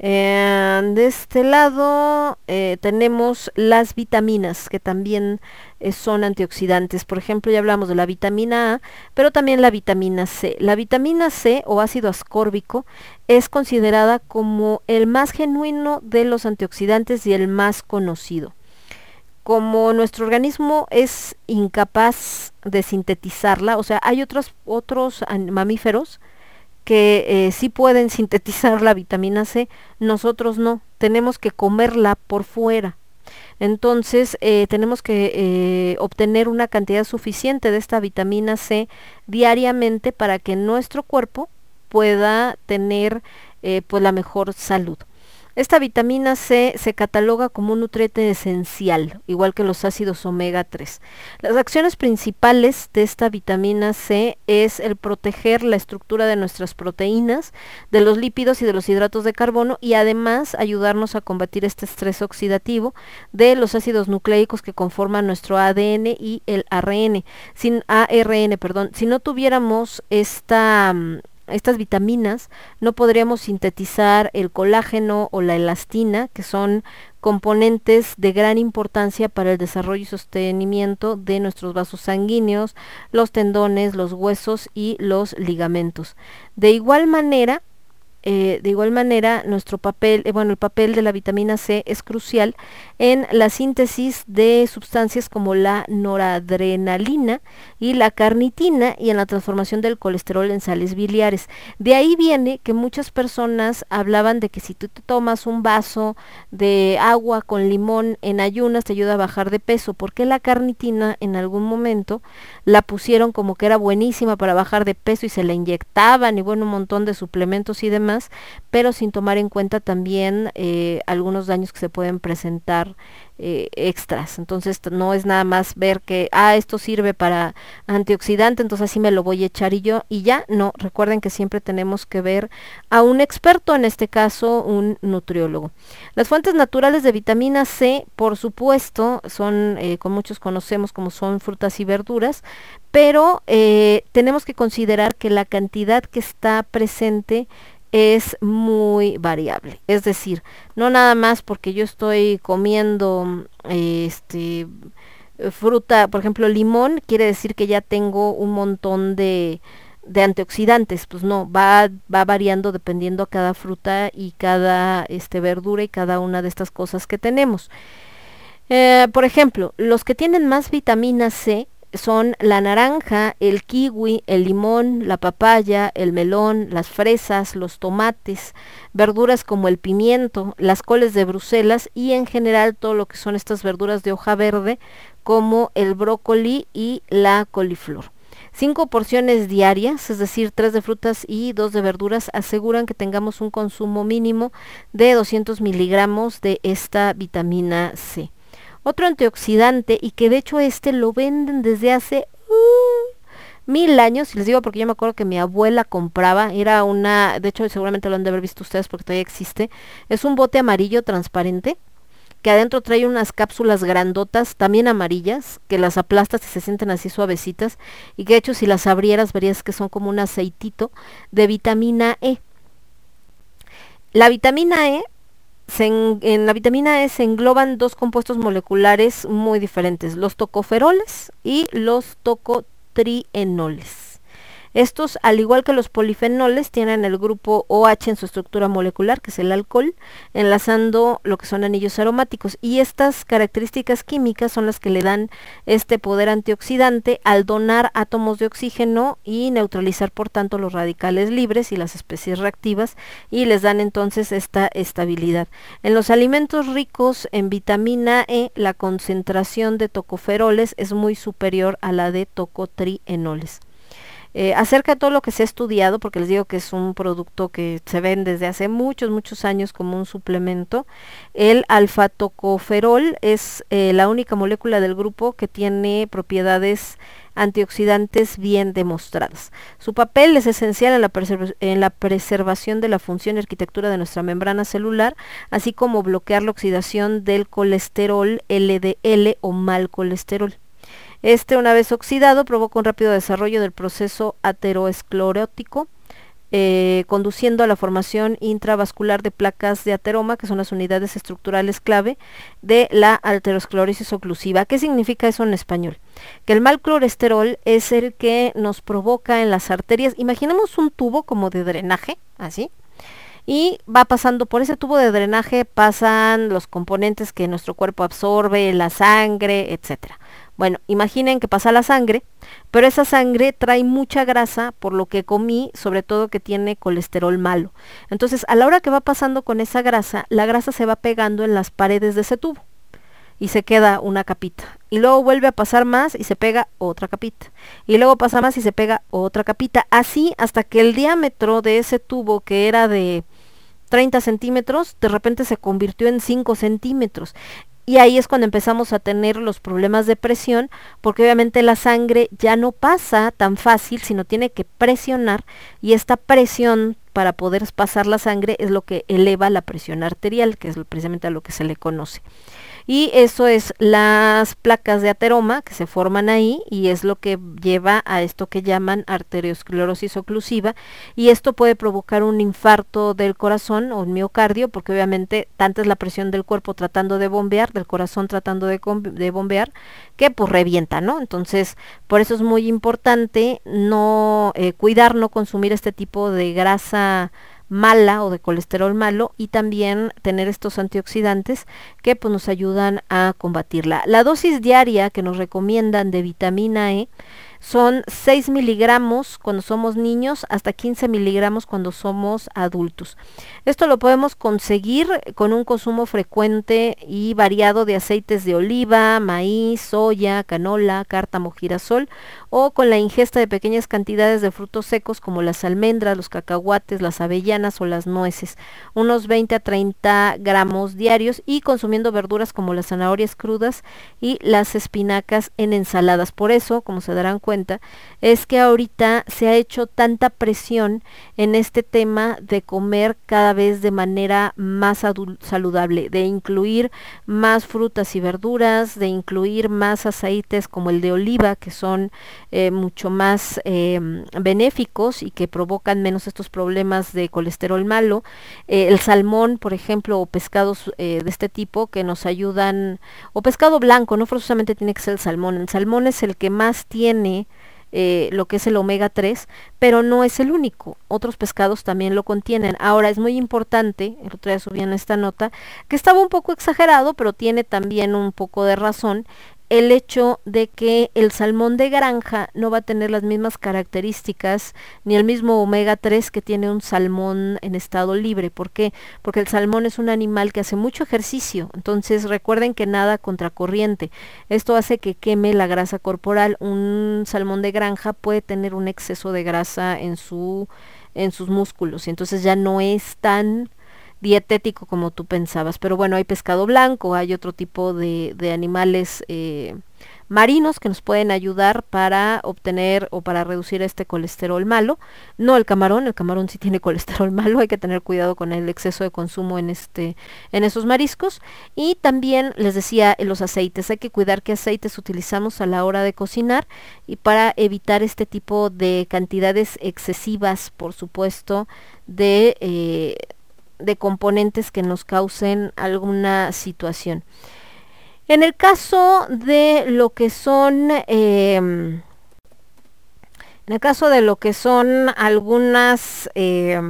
Eh, de este lado eh, tenemos las vitaminas, que también eh, son antioxidantes. Por ejemplo, ya hablamos de la vitamina A, pero también la vitamina C. La vitamina C o ácido ascórbico es considerada como el más genuino de los antioxidantes y el más conocido. Como nuestro organismo es incapaz de sintetizarla, o sea, hay otros, otros mamíferos que eh, sí pueden sintetizar la vitamina C, nosotros no, tenemos que comerla por fuera. Entonces eh, tenemos que eh, obtener una cantidad suficiente de esta vitamina C diariamente para que nuestro cuerpo pueda tener eh, pues la mejor salud. Esta vitamina C se cataloga como un nutriente esencial, igual que los ácidos omega tres. Las acciones principales de esta vitamina C es el proteger la estructura de nuestras proteínas, de los lípidos y de los hidratos de carbono, y además ayudarnos a combatir este estrés oxidativo de los ácidos nucleicos que conforman nuestro A D N y el A R N. Sin, A R N, perdón, si no tuviéramos esta... estas vitaminas, no podríamos sintetizar el colágeno o la elastina, que son componentes de gran importancia para el desarrollo y sostenimiento de nuestros vasos sanguíneos, los tendones, los huesos y los ligamentos. De igual manera, eh, de igual manera nuestro papel, eh, bueno, el papel de la vitamina C es crucial en la síntesis de sustancias como la noradrenalina y la carnitina y en la transformación del colesterol en sales biliares. De ahí viene que muchas personas hablaban de que si tú te tomas un vaso de agua con limón en ayunas te ayuda a bajar de peso, porque la carnitina en algún momento la pusieron como que era buenísima para bajar de peso y se la inyectaban y bueno, un montón de suplementos y demás, pero sin tomar en cuenta también eh, algunos daños que se pueden presentar Eh, extras. Entonces no es nada más ver que, ah, esto sirve para antioxidante, entonces así me lo voy a echar y yo, y ya, no, recuerden que siempre tenemos que ver a un experto, en este caso un nutriólogo. Las fuentes naturales de vitamina C, por supuesto, son, eh, como muchos conocemos, como son frutas y verduras, pero eh, tenemos que considerar que la cantidad que está presente es muy variable, es decir, no nada más porque yo estoy comiendo eh, este fruta, por ejemplo limón, quiere decir que ya tengo un montón de, de antioxidantes, pues no, va, va variando dependiendo a cada fruta y cada este, verdura y cada una de estas cosas que tenemos. Eh, por ejemplo, los que tienen más vitamina C son la naranja, el kiwi, el limón, la papaya, el melón, las fresas, los tomates, verduras como el pimiento, las coles de Bruselas y en general todo lo que son estas verduras de hoja verde como el brócoli y la coliflor. Cinco porciones diarias, es decir, tres de frutas y dos de verduras, aseguran que tengamos un consumo mínimo de doscientos miligramos de esta vitamina C. Otro antioxidante, y que de hecho este lo venden desde hace uh, mil años, y les digo porque yo me acuerdo que mi abuela compraba, era una, de hecho seguramente lo han de haber visto ustedes porque todavía existe, es un bote amarillo transparente, que adentro trae unas cápsulas grandotas, también amarillas, que las aplastas y se sienten así suavecitas, y que de hecho si las abrieras verías que son como un aceitito de vitamina E. La vitamina E, Se en, en la vitamina E se engloban dos compuestos moleculares muy diferentes, los tocoferoles y los tocotrienoles. Estos, al igual que los polifenoles, tienen el grupo O H en su estructura molecular, que es el alcohol, enlazando lo que son anillos aromáticos, y estas características químicas son las que le dan este poder antioxidante al donar átomos de oxígeno y neutralizar por tanto los radicales libres y las especies reactivas, y les dan entonces esta estabilidad. En los alimentos ricos en vitamina E, la concentración de tocoferoles es muy superior a la de tocotrienoles. Eh, acerca de todo lo que se ha estudiado, porque les digo que es un producto que se vende desde hace muchos, muchos años como un suplemento, el alfa-tocoferol es eh, la única molécula del grupo que tiene propiedades antioxidantes bien demostradas. Su papel es esencial en la, preserv- en la preservación de la función y arquitectura de nuestra membrana celular, así como bloquear la oxidación del colesterol L D L o mal colesterol. Este, una vez oxidado, provoca un rápido desarrollo del proceso ateroesclerótico, eh, conduciendo a la formación intravascular de placas de ateroma, que son las unidades estructurales clave de la aterosclerosis oclusiva. ¿Qué significa eso en español? Que el mal colesterol es el que nos provoca en las arterias. Imaginemos un tubo como de drenaje, así, y va pasando por ese tubo de drenaje, pasan los componentes que nuestro cuerpo absorbe, la sangre, etcétera. Bueno, imaginen que pasa la sangre, pero esa sangre trae mucha grasa por lo que comí, sobre todo que tiene colesterol malo. Entonces, a la hora que va pasando con esa grasa, la grasa se va pegando en las paredes de ese tubo y se queda una capita. Y luego vuelve a pasar más y se pega otra capita. Y luego pasa más y se pega otra capita. Así hasta que el diámetro de ese tubo, que era de treinta centímetros, de repente se convirtió en cinco centímetros. Y ahí es cuando empezamos a tener los problemas de presión, porque obviamente la sangre ya no pasa tan fácil, sino tiene que presionar, y esta presión para poder pasar la sangre es lo que eleva la presión arterial, que es precisamente a lo que se le conoce. Y eso es las placas de ateroma que se forman ahí, y es lo que lleva a esto que llaman arteriosclerosis oclusiva, y esto puede provocar un infarto del corazón o un miocardio, porque obviamente tanta es la presión del cuerpo tratando de bombear, del corazón tratando de, de bombear, que pues revienta, ¿no? Entonces, por eso es muy importante no eh, cuidar, no consumir este tipo de grasa mala o de colesterol malo, y también tener estos antioxidantes que pues nos ayudan a combatirla. La dosis diaria que nos recomiendan de vitamina E son seis miligramos cuando somos niños hasta quince miligramos cuando somos adultos. Esto lo podemos conseguir con un consumo frecuente y variado de aceites de oliva, maíz, soya, canola, cártamo, girasol, o con la ingesta de pequeñas cantidades de frutos secos como las almendras, los cacahuates, las avellanas o las nueces, unos veinte a treinta gramos diarios, y consumiendo verduras como las zanahorias crudas y las espinacas en ensaladas. Por eso, como se darán cuenta, cuenta es que ahorita se ha hecho tanta presión en este tema de comer cada vez de manera más saludable, de incluir más frutas y verduras, de incluir más aceites como el de oliva, que son eh, mucho más eh, benéficos y que provocan menos estos problemas de colesterol malo, eh, el salmón, por ejemplo, o pescados eh, de este tipo que nos ayudan, o pescado blanco, no forzosamente tiene que ser el salmón, el salmón es el que más tiene Eh, lo que es el omega tres, pero no es el único, otros pescados también lo contienen. Ahora es muy importante, el otro día subí en esta nota, que estaba un poco exagerado, pero tiene también un poco de razón, el hecho de que el salmón de granja no va a tener las mismas características, ni el mismo omega tres que tiene un salmón en estado libre. ¿Por qué? Porque el salmón es un animal que hace mucho ejercicio, entonces recuerden que nada contracorriente, esto hace que queme la grasa corporal. Un salmón de granja puede tener un exceso de grasa en su, en sus músculos, y entonces ya no es tan dietético como tú pensabas. Pero bueno, hay pescado blanco, hay otro tipo de, de animales eh, marinos que nos pueden ayudar para obtener o para reducir este colesterol malo. No el camarón, el camarón sí tiene colesterol malo, hay que tener cuidado con el exceso de consumo en este en esos mariscos. Y también les decía, los aceites, hay que cuidar qué aceites utilizamos a la hora de cocinar, y para evitar este tipo de cantidades excesivas, por supuesto, de eh, de componentes que nos causen alguna situación. En el caso de lo que son eh, En el caso de lo que son algunas eh,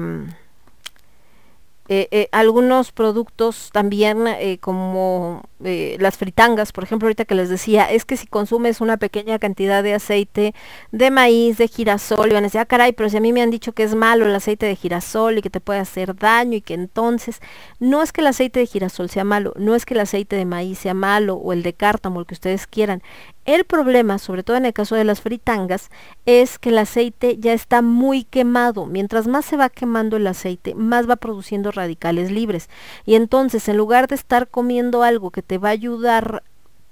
eh, eh, algunos productos también eh, como eh, las fritangas, por ejemplo, ahorita que les decía, es que si consumes una pequeña cantidad de aceite de maíz, de girasol, y van a decir, ah, caray, pero si a mí me han dicho que es malo el aceite de girasol y que te puede hacer daño y que entonces, no es que el aceite de girasol sea malo, no es que el aceite de maíz sea malo o el de cártamo, el que ustedes quieran. El problema, sobre todo en el caso de las fritangas, es que el aceite ya está muy quemado. Mientras más se va quemando el aceite, más va produciendo radicales libres. Y entonces, en lugar de estar comiendo algo que te va a ayudar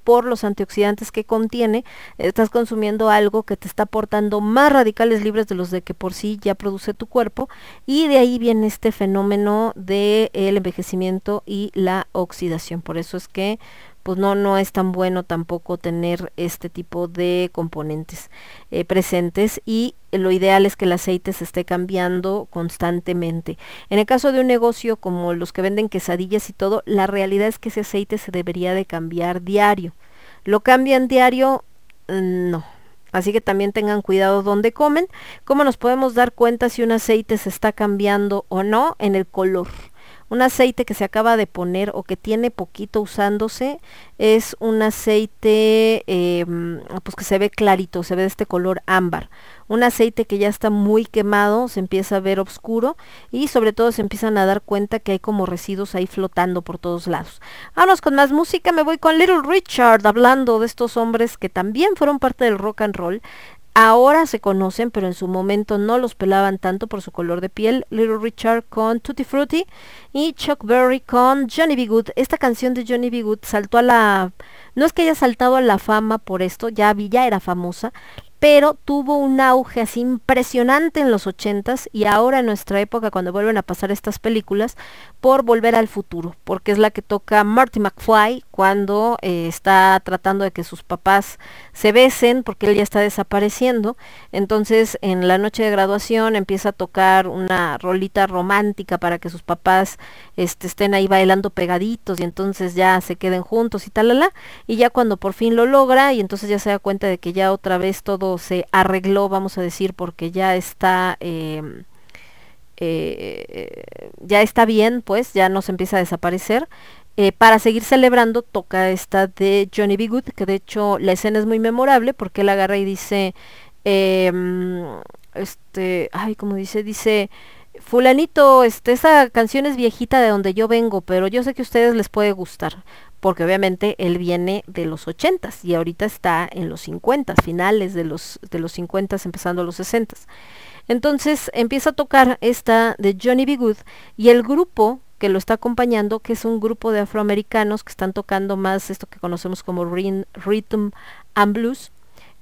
por los antioxidantes que contiene, estás consumiendo algo que te está aportando más radicales libres de los de que por sí ya produce tu cuerpo, y de ahí viene este fenómeno del envejecimiento y la oxidación. Por eso es que pues no, no es tan bueno tampoco tener este tipo de componentes eh, presentes, y lo ideal es que el aceite se esté cambiando constantemente. En el caso de un negocio como los que venden quesadillas y todo, la realidad es que ese aceite se debería de cambiar diario. ¿Lo cambian diario? No. Así que también tengan cuidado donde comen. ¿Cómo nos podemos dar cuenta si un aceite se está cambiando o no? En el color. Un aceite que se acaba de poner o que tiene poquito usándose es un aceite eh, pues que se ve clarito, se ve de este color ámbar. Un aceite que ya está muy quemado se empieza a ver oscuro, y sobre todo se empiezan a dar cuenta que hay como residuos ahí flotando por todos lados. Vámonos con más música, me voy con Little Richard, hablando de estos hombres que también fueron parte del rock and roll. Ahora se conocen, pero en su momento no los pelaban tanto por su color de piel. Little Richard con Tutti Frutti y Chuck Berry con Johnny B. Good. Esta canción de Johnny B. Good saltó a la... No es que haya saltado a la fama por esto, ya, ya era famosa, pero tuvo un auge así impresionante en los ochentas, y ahora en nuestra época cuando vuelven a pasar estas películas por Volver al Futuro, porque es la que toca Marty McFly cuando eh, está tratando de que sus papás se besen porque él ya está desapareciendo. Entonces en la noche de graduación empieza a tocar una rolita romántica para que sus papás este, estén ahí bailando pegaditos, y entonces ya se queden juntos y talala, y ya cuando por fin lo logra, y entonces ya se da cuenta de que ya otra vez todo se arregló, vamos a decir, porque ya está eh, eh, ya está bien, pues ya no se empieza a desaparecer. Eh, para seguir celebrando toca esta de Johnny B. Good, que de hecho la escena es muy memorable porque él agarra y dice eh, este ay como dice dice fulanito, este, esa canción es viejita de donde yo vengo, pero yo sé que a ustedes les puede gustar, porque obviamente él viene de los ochentas y ahorita está en los cincuentas, finales de los de los cincuentas, empezando a los sesentas. Entonces empieza a tocar esta de Johnny B. Good, y el grupo que lo está acompañando, que es un grupo de afroamericanos que están tocando más esto que conocemos como rhythm and blues,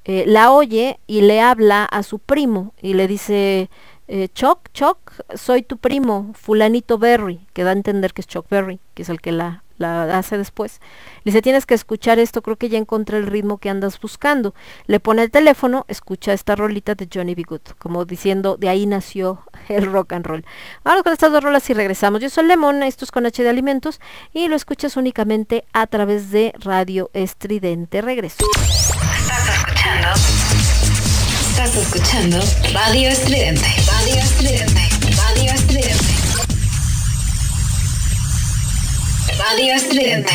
eh, la oye y le habla a su primo y le dice... Eh, Chuck, Chuck, soy tu primo, fulanito Berry, que da a entender que es Chuck Berry, que es el que la, la hace después. Le dice, tienes que escuchar esto, creo que ya encontré el ritmo que andas buscando. Le pone el teléfono, escucha esta rolita de Johnny B. Good, como diciendo, de ahí nació el rock and roll. Ahora con estas dos rolas y regresamos. Yo soy Lemon, esto es Con H de Alimentos, y lo escuchas únicamente a través de Radio Estridente. Regreso. ¿Estás escuchando? Estás escuchando Radio Estridente. Radio Estridente. Radio Estridente. Radio Estridente.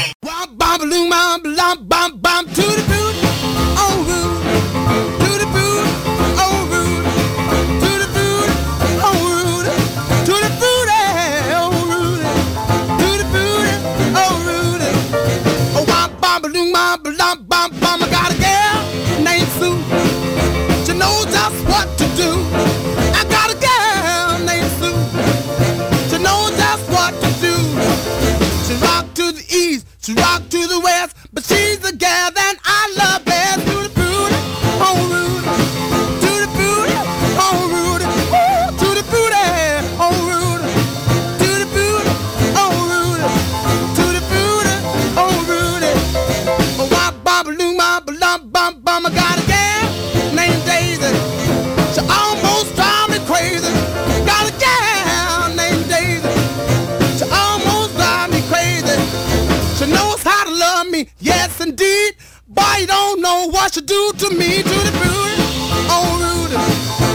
She rock to the west, but she's the gal that I love best. To the booty, oh Rudy, to the booty, oh Rudy, to the booty, oh Rudy, to the booty, oh Rudy, to the booty, oh Rudy. Oh, wop, bop, loom, bop, lump, bump, bum. I got a gal named Daisy, she almost drives me crazy. Got a gal named Daisy, she almost drives me crazy. She knows how to love me, yes indeed. Boy, you don't know what she do to me. To the booty, oh Rudy.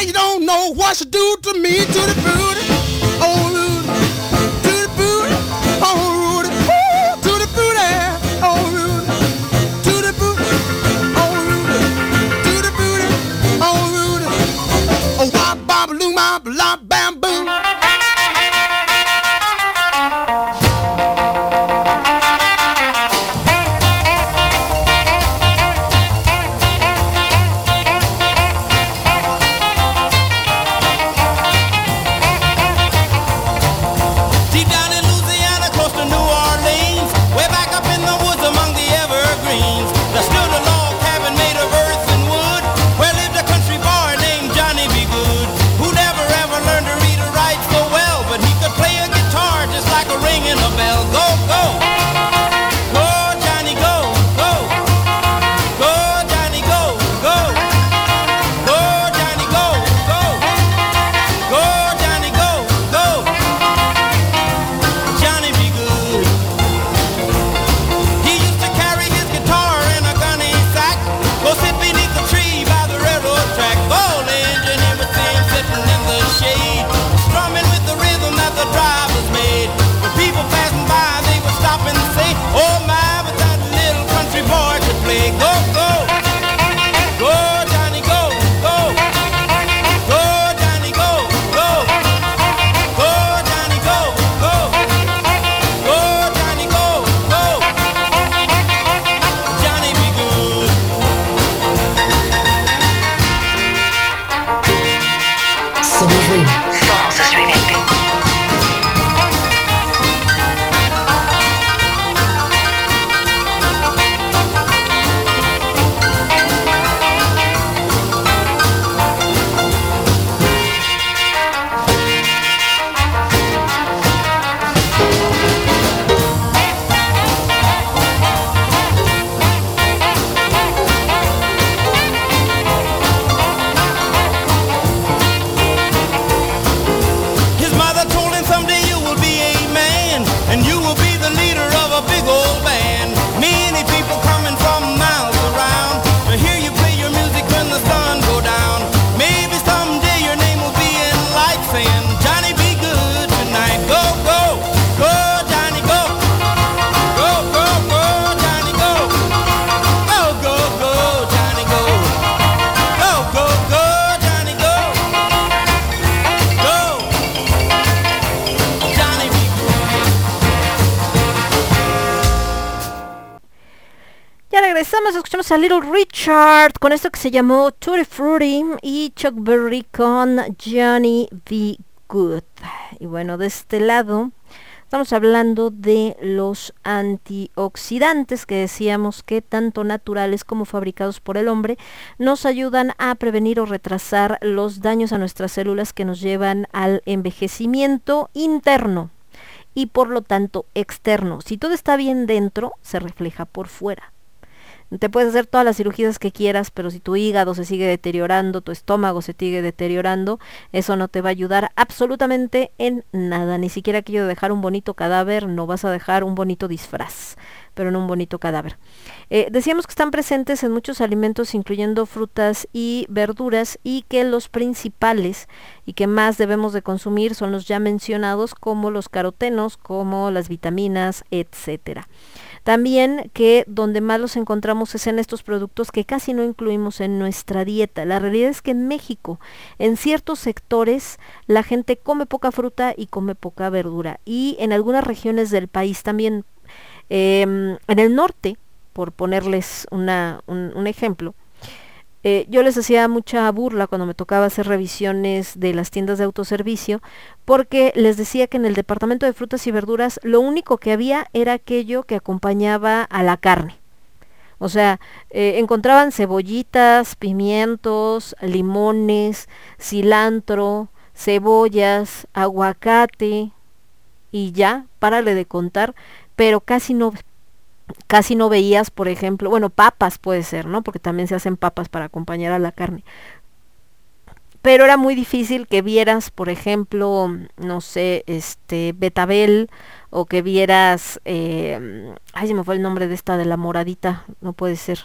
Now you don't know what she do to me, to the booty, oh Rudy, to the booty, oh Rudy, oh, to the booty, oh Rudy, to the booty, oh Rudy, to the booty, oh Rudy, oh wop bop loo ma blah bam boom. Escuchamos a Little Richard con esto que se llamó Tutti Frutti y Chuck Berry con Johnny B. Good. Y bueno, de este lado estamos hablando de los antioxidantes que decíamos que tanto naturales como fabricados por el hombre nos ayudan a prevenir o retrasar los daños a nuestras células que nos llevan al envejecimiento interno y por lo tanto externo. Si todo está bien dentro, se refleja por fuera. Te puedes hacer todas las cirugías que quieras, pero si tu hígado se sigue deteriorando, tu estómago se sigue deteriorando, eso no te va a ayudar absolutamente en nada. Ni siquiera aquello de dejar un bonito cadáver, no vas a dejar un bonito disfraz, pero no un bonito cadáver. Eh, decíamos que están presentes en muchos alimentos, incluyendo frutas y verduras, y que los principales y que más debemos de consumir son los ya mencionados, como los carotenos, como las vitaminas, etcétera. También que donde más los encontramos es en estos productos que casi no incluimos en nuestra dieta. La realidad es que en México, en ciertos sectores, la gente come poca fruta y come poca verdura. Y en algunas regiones del país también, eh, en el norte, por ponerles una, un, un ejemplo, eh, yo les hacía mucha burla cuando me tocaba hacer revisiones de las tiendas de autoservicio, porque les decía que en el departamento de frutas y verduras lo único que había era aquello que acompañaba a la carne. O sea, eh, encontraban cebollitas, pimientos, limones, cilantro, cebollas, aguacate y ya, párale de contar, pero casi no, casi no veías, por ejemplo, bueno, papas puede ser, ¿no? Porque también se hacen papas para acompañar a la carne. Pero era muy difícil que vieras, por ejemplo, no sé, este, betabel, o que vieras, eh, ay, se me fue el nombre de esta, de la moradita, no puede ser,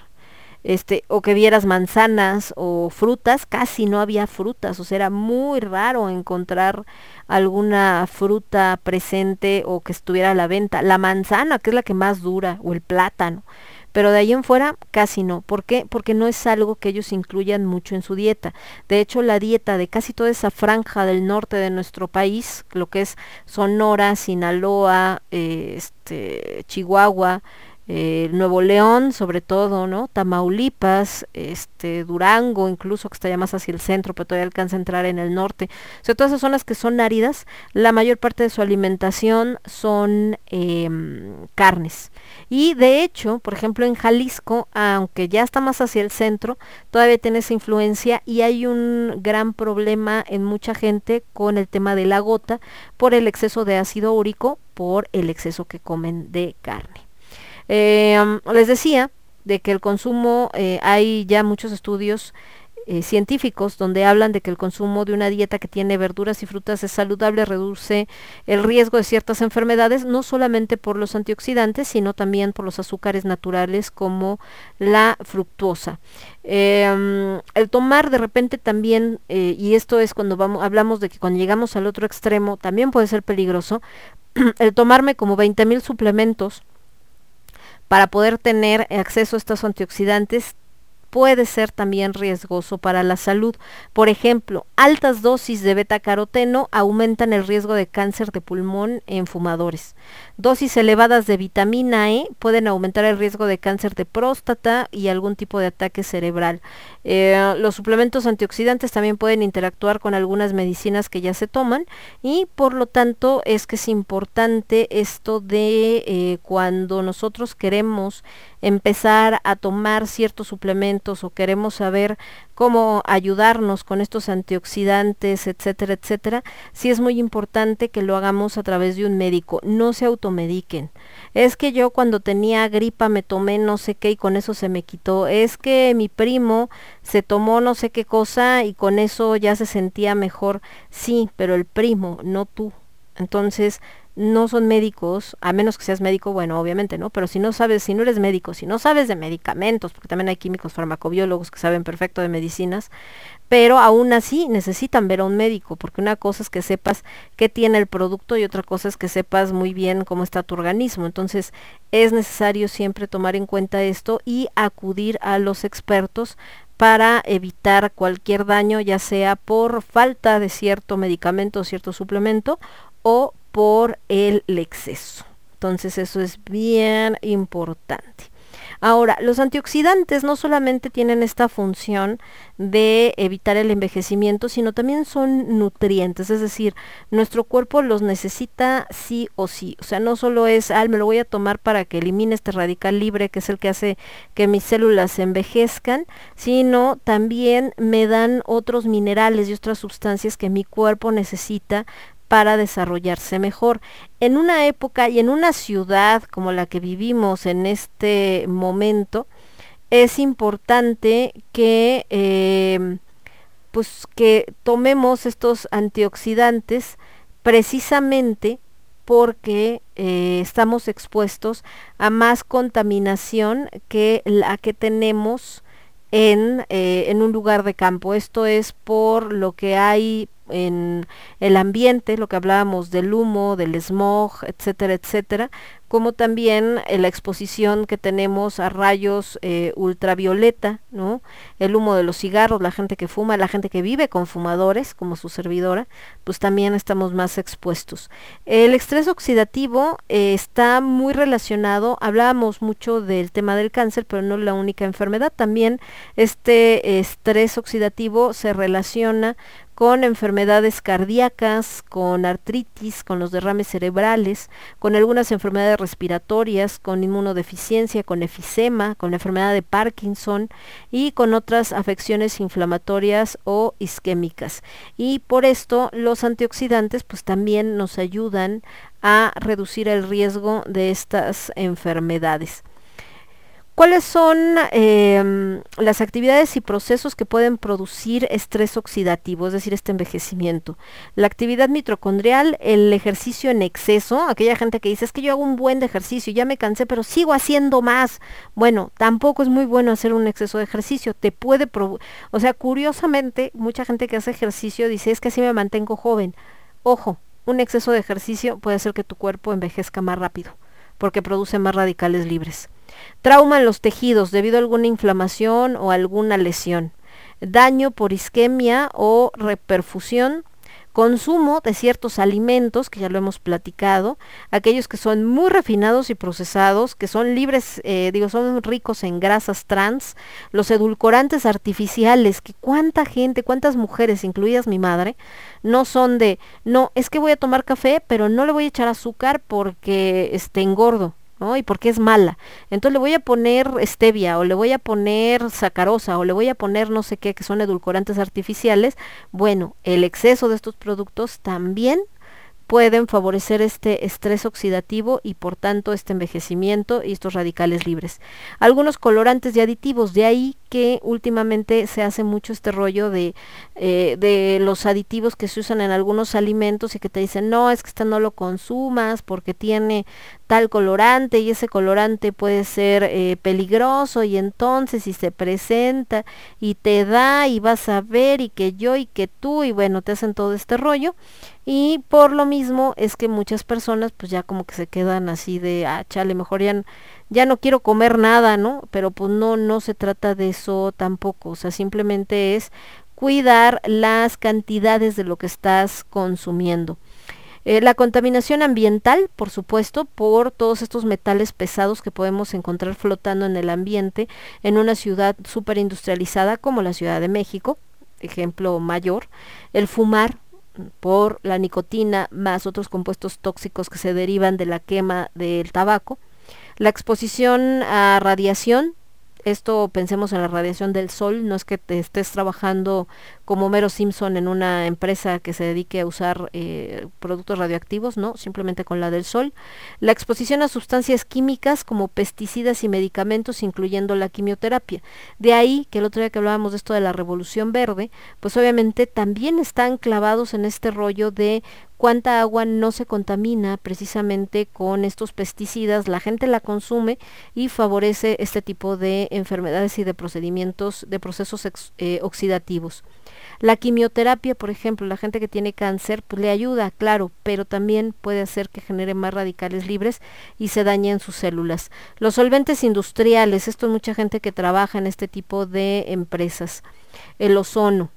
este, o que vieras manzanas o frutas, casi no había frutas, o sea, era muy raro encontrar alguna fruta presente o que estuviera a la venta. La manzana, que es la que más dura, o el plátano, pero de ahí en fuera casi no. ¿Por qué? Porque no es algo que ellos incluyan mucho en su dieta. De hecho, la dieta de casi toda esa franja del norte de nuestro país, lo que es Sonora, Sinaloa, eh, este, Chihuahua, Eh, Nuevo León, sobre todo, ¿no? Tamaulipas, este, Durango, incluso, que está ya más hacia el centro, pero todavía alcanza a entrar en el norte. O sea, todas esas zonas que son áridas, la mayor parte de su alimentación son eh, carnes. Y de hecho, por ejemplo, en Jalisco, aunque ya está más hacia el centro, todavía tiene esa influencia, y hay un gran problema en mucha gente con el tema de la gota por el exceso de ácido úrico, por el exceso que comen de carne. Eh, les decía de que el consumo, eh, hay ya muchos estudios eh, científicos donde hablan de que el consumo de una dieta que tiene verduras y frutas es saludable, reduce el riesgo de ciertas enfermedades, no solamente por los antioxidantes, sino también por los azúcares naturales como la fructuosa. Eh, el tomar de repente también, eh, y esto es cuando vamos, hablamos de que cuando llegamos al otro extremo también puede ser peligroso, el tomarme como veinte mil suplementos para poder tener acceso a estos antioxidantes puede ser también riesgoso para la salud. Por ejemplo, altas dosis de betacaroteno aumentan el riesgo de cáncer de pulmón en fumadores. Dosis elevadas de vitamina E pueden aumentar el riesgo de cáncer de próstata y algún tipo de ataque cerebral. Eh, los suplementos antioxidantes también pueden interactuar con algunas medicinas que ya se toman, y por lo tanto es que es importante esto de eh, cuando nosotros queremos empezar a tomar ciertos suplementos o queremos saber cómo ayudarnos con estos antioxidantes, etcétera, etcétera, sí es muy importante que lo hagamos a través de un médico. No se automediquen. Es que yo cuando tenía gripa me tomé no sé qué y con eso se me quitó. Es que mi primo se tomó no sé qué cosa y con eso ya se sentía mejor. Sí, pero el primo, no tú. Entonces, no son médicos, a menos que seas médico, bueno, obviamente, ¿no? Pero si no sabes, si no eres médico, si no sabes de medicamentos, porque también hay químicos farmacobiólogos que saben perfecto de medicinas, pero aún así necesitan ver a un médico, porque una cosa es que sepas qué tiene el producto y otra cosa es que sepas muy bien cómo está tu organismo. Entonces, es necesario siempre tomar en cuenta esto y acudir a los expertos para evitar cualquier daño, ya sea por falta de cierto medicamento o cierto suplemento, o por el exceso. Entonces, eso es bien importante. Ahora, los antioxidantes no solamente tienen esta función de evitar el envejecimiento, sino también son nutrientes, es decir, nuestro cuerpo los necesita sí o sí. O sea, no solo es, ah, me lo voy a tomar para que elimine este radical libre, que es el que hace que mis células envejezcan, sino también me dan otros minerales y otras sustancias que mi cuerpo necesita para desarrollarse mejor. En una época y en una ciudad como la que vivimos en este momento, es importante que, eh, pues que tomemos estos antioxidantes, precisamente porque eh, estamos expuestos a más contaminación que la que tenemos en, eh, en un lugar de campo. Esto es por lo que hay en el ambiente, lo que hablábamos del humo, del smog, etcétera, etcétera, como también eh, la exposición que tenemos a rayos eh, ultravioleta, ¿no? El humo de los cigarros, la gente que fuma, la gente que vive con fumadores, como su servidora, pues también estamos más expuestos. El estrés oxidativo eh, está muy relacionado, hablábamos mucho del tema del cáncer, pero no es la única enfermedad, también este estrés oxidativo se relaciona con enfermedades cardíacas, con artritis, con los derrames cerebrales, con algunas enfermedades respiratorias, con inmunodeficiencia, con efisema, con la enfermedad de Parkinson y con otras afecciones inflamatorias o isquémicas. Y por esto los antioxidantes pues también nos ayudan a reducir el riesgo de estas enfermedades. ¿Cuáles son eh, las actividades y procesos que pueden producir estrés oxidativo, es decir, este envejecimiento? La actividad mitocondrial, el ejercicio en exceso, aquella gente que dice, es que yo hago un buen de ejercicio, ya me cansé, pero sigo haciendo más. Bueno, tampoco es muy bueno hacer un exceso de ejercicio, te puede provocar, o sea, curiosamente, mucha gente que hace ejercicio dice, es que así me mantengo joven. Ojo, un exceso de ejercicio puede hacer que tu cuerpo envejezca más rápido, porque produce más radicales libres. Trauma en los tejidos debido a alguna inflamación o alguna lesión, daño por isquemia o reperfusión, consumo de ciertos alimentos, que ya lo hemos platicado, aquellos que son muy refinados y procesados, que son libres, eh, digo, son ricos en grasas trans, los edulcorantes artificiales, que cuánta gente, cuántas mujeres, incluidas mi madre, no son de, no, es que voy a tomar café, pero no le voy a echar azúcar porque este, engordo, ¿no? Y porque es mala, entonces le voy a poner stevia, o le voy a poner sacarosa, o le voy a poner no sé qué, que son edulcorantes artificiales. Bueno, el exceso de estos productos también pueden favorecer este estrés oxidativo y por tanto este envejecimiento y estos radicales libres. Algunos colorantes y aditivos, de ahí que últimamente se hace mucho este rollo de, eh, de los aditivos que se usan en algunos alimentos y que te dicen, no, es que este no lo consumas porque tiene tal colorante y ese colorante puede ser eh, peligroso y entonces si se presenta y te da y vas a ver y que yo y que tú y bueno, te hacen todo este rollo. Y por lo mismo es que muchas personas pues ya como que se quedan así de, ah, chale, mejor ya, ya no quiero comer nada, ¿no? Pero pues no, no se trata de eso tampoco, o sea, simplemente es cuidar las cantidades de lo que estás consumiendo. Eh, la contaminación ambiental, por supuesto, por todos estos metales pesados que podemos encontrar flotando en el ambiente en una ciudad superindustrializada como la Ciudad de México, ejemplo mayor. El fumar, por la nicotina más otros compuestos tóxicos que se derivan de la quema del tabaco, la exposición a radiación, esto pensemos en la radiación del sol, no es que te estés trabajando como Homero Simpson en una empresa que se dedique a usar eh, productos radioactivos, no, simplemente con la del sol, la exposición a sustancias químicas como pesticidas y medicamentos, incluyendo la quimioterapia. De ahí que el otro día que hablábamos de esto de la revolución verde, pues obviamente también están clavados en este rollo de cuánta agua no se contamina precisamente con estos pesticidas, la gente la consume y favorece este tipo de enfermedades y de procedimientos, de procesos ex, eh, oxidativos. La quimioterapia, por ejemplo, la gente que tiene cáncer, pues le ayuda, claro, pero también puede hacer que genere más radicales libres y se dañen sus células. Los solventes industriales, esto es mucha gente que trabaja en este tipo de empresas. El ozono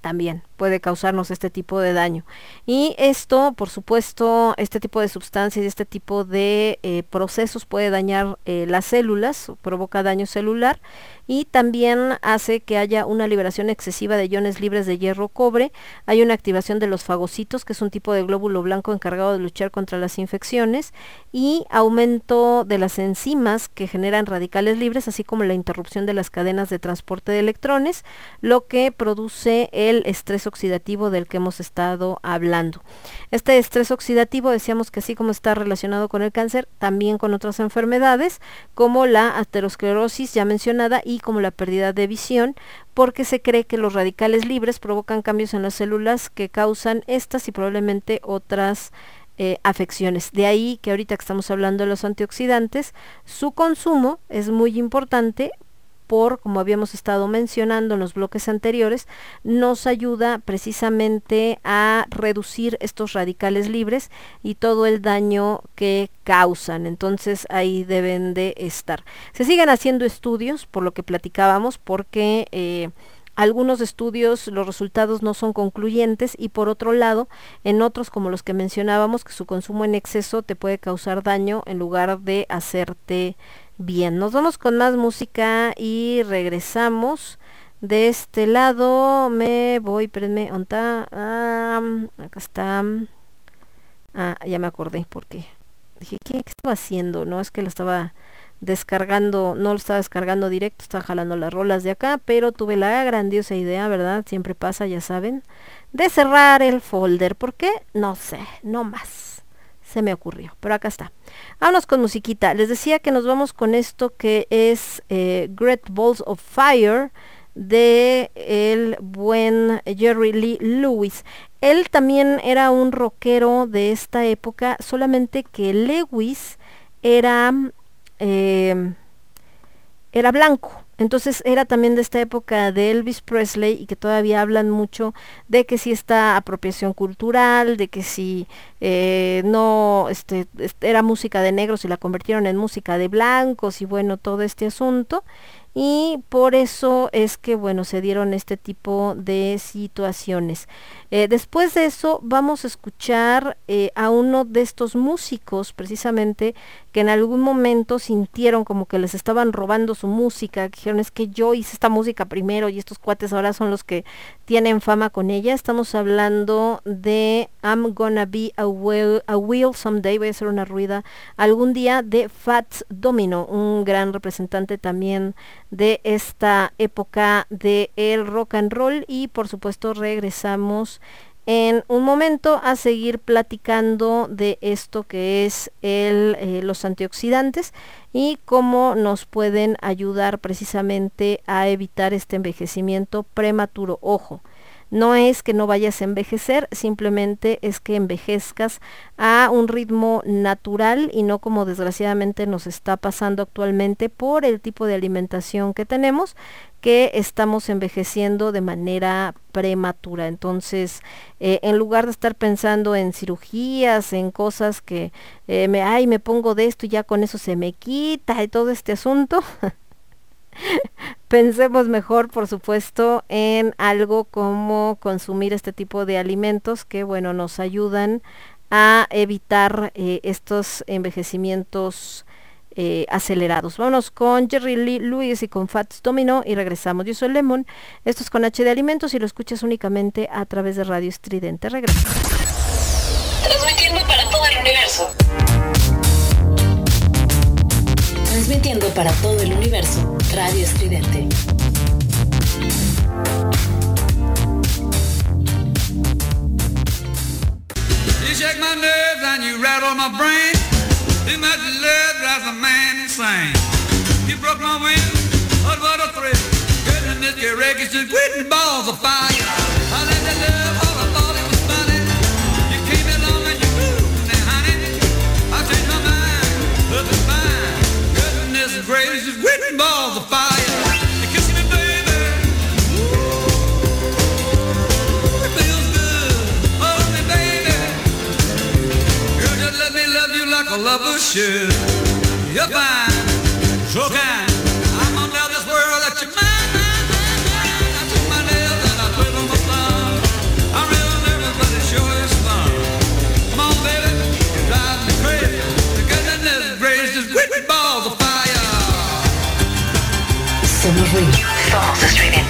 también puede causarnos este tipo de daño. Y esto, por supuesto, este tipo de sustancias y este tipo de eh, procesos puede dañar eh, las células, provoca daño celular y también hace que haya una liberación excesiva de iones libres de hierro, cobre. Hay una activación de los fagocitos, que es un tipo de glóbulo blanco encargado de luchar contra las infecciones, y aumento de las enzimas que generan radicales libres, así como la interrupción de las cadenas de transporte de electrones, lo que produce el estrés oxidativo del que hemos estado hablando. Este estrés oxidativo, decíamos que así como está relacionado con el cáncer, también con otras enfermedades como la aterosclerosis ya mencionada y como la pérdida de visión, porque se cree que los radicales libres provocan cambios en las células que causan estas y probablemente otras eh, afecciones. De ahí que ahorita que estamos hablando de los antioxidantes, su consumo es muy importante, por, como habíamos estado mencionando en los bloques anteriores, nos ayuda precisamente a reducir estos radicales libres y todo el daño que causan. Entonces ahí deben de estar. Se siguen haciendo estudios, por lo que platicábamos, porque eh, algunos estudios, los resultados no son concluyentes y por otro lado, en otros como los que mencionábamos, que su consumo en exceso te puede causar daño en lugar de hacerte bien. Nos vamos con más música y regresamos. De este lado me voy, espérenme, ¿onta? Ah, acá está. Ah, ya me acordé porque dije, ¿qué, ¿qué estaba haciendo? No, es que lo estaba descargando, no lo estaba descargando directo, estaba jalando las rolas de acá, pero tuve la grandiosa idea, ¿verdad? Siempre pasa, ya saben, de cerrar el folder. ¿Por qué? No sé, no más. se me ocurrió, pero acá está. Vámonos con musiquita. Les decía que nos vamos con esto que es eh, Great Balls of Fire de el buen Jerry Lee Lewis. Él también era un rockero de esta época, solamente que Lewis era eh, era blanco. Entonces era también de esta época de Elvis Presley, y que todavía hablan mucho de que si esta apropiación cultural, de que si eh, no este, este, era música de negros y la convirtieron en música de blancos, y bueno, todo este asunto. Y por eso es que bueno, se dieron este tipo de situaciones. Eh, después de eso vamos a escuchar eh, a uno de estos músicos precisamente que en algún momento sintieron como que les estaban robando su música, que dijeron, es que yo hice esta música primero y estos cuates ahora son los que tienen fama con ella. Estamos hablando de I'm Gonna Be a Whale, a Whale Someday, voy a hacer una ruida algún día, de Fats Domino, un gran representante también de esta época de el rock and roll. Y por supuesto regresamos en un momento a seguir platicando de esto que es el, eh, los antioxidantes y cómo nos pueden ayudar precisamente a evitar este envejecimiento prematuro. Ojo, no es que no vayas a envejecer, simplemente es que envejezcas a un ritmo natural y no como desgraciadamente nos está pasando actualmente por el tipo de alimentación que tenemos, que estamos envejeciendo de manera prematura. Entonces, eh, en lugar de estar pensando en cirugías, en cosas que, eh, me, ay, me pongo de esto y ya con eso se me quita y todo este asunto, pensemos mejor, por supuesto, en algo como consumir este tipo de alimentos que, bueno, nos ayudan a evitar eh, estos envejecimientos eh, acelerados. Vámonos con Jerry Lee Lewis y con Fats Domino y regresamos. Yo soy Lemon, esto es Con H de Alimentos y lo escuchas únicamente a través de Radio Estridente. Regreso. Transmitiendo para todo el universo. Transmitiendo para todo el universo, Radio Estridente. You shake my nerves and you rattle my brain. Too much love drives a man insane. You broke my wind, oh what a thrill. Goodness, your records just quitting balls of fire. I let that love, all I thought it was funny. You came along and you moved me, honey. I changed my mind, love is fine. Goodness gracious, quitting balls of fire. A lover should. You're fine, so kind. I'm gonna tell this world that you're mine, mine, mine, mine. I took my nails and I put on my thumb. I ruined everybody, sure is fun. Come on, baby, you drive me crazy. The goodness gracious is whipping balls of fire. Somos ruidos, somos estridente.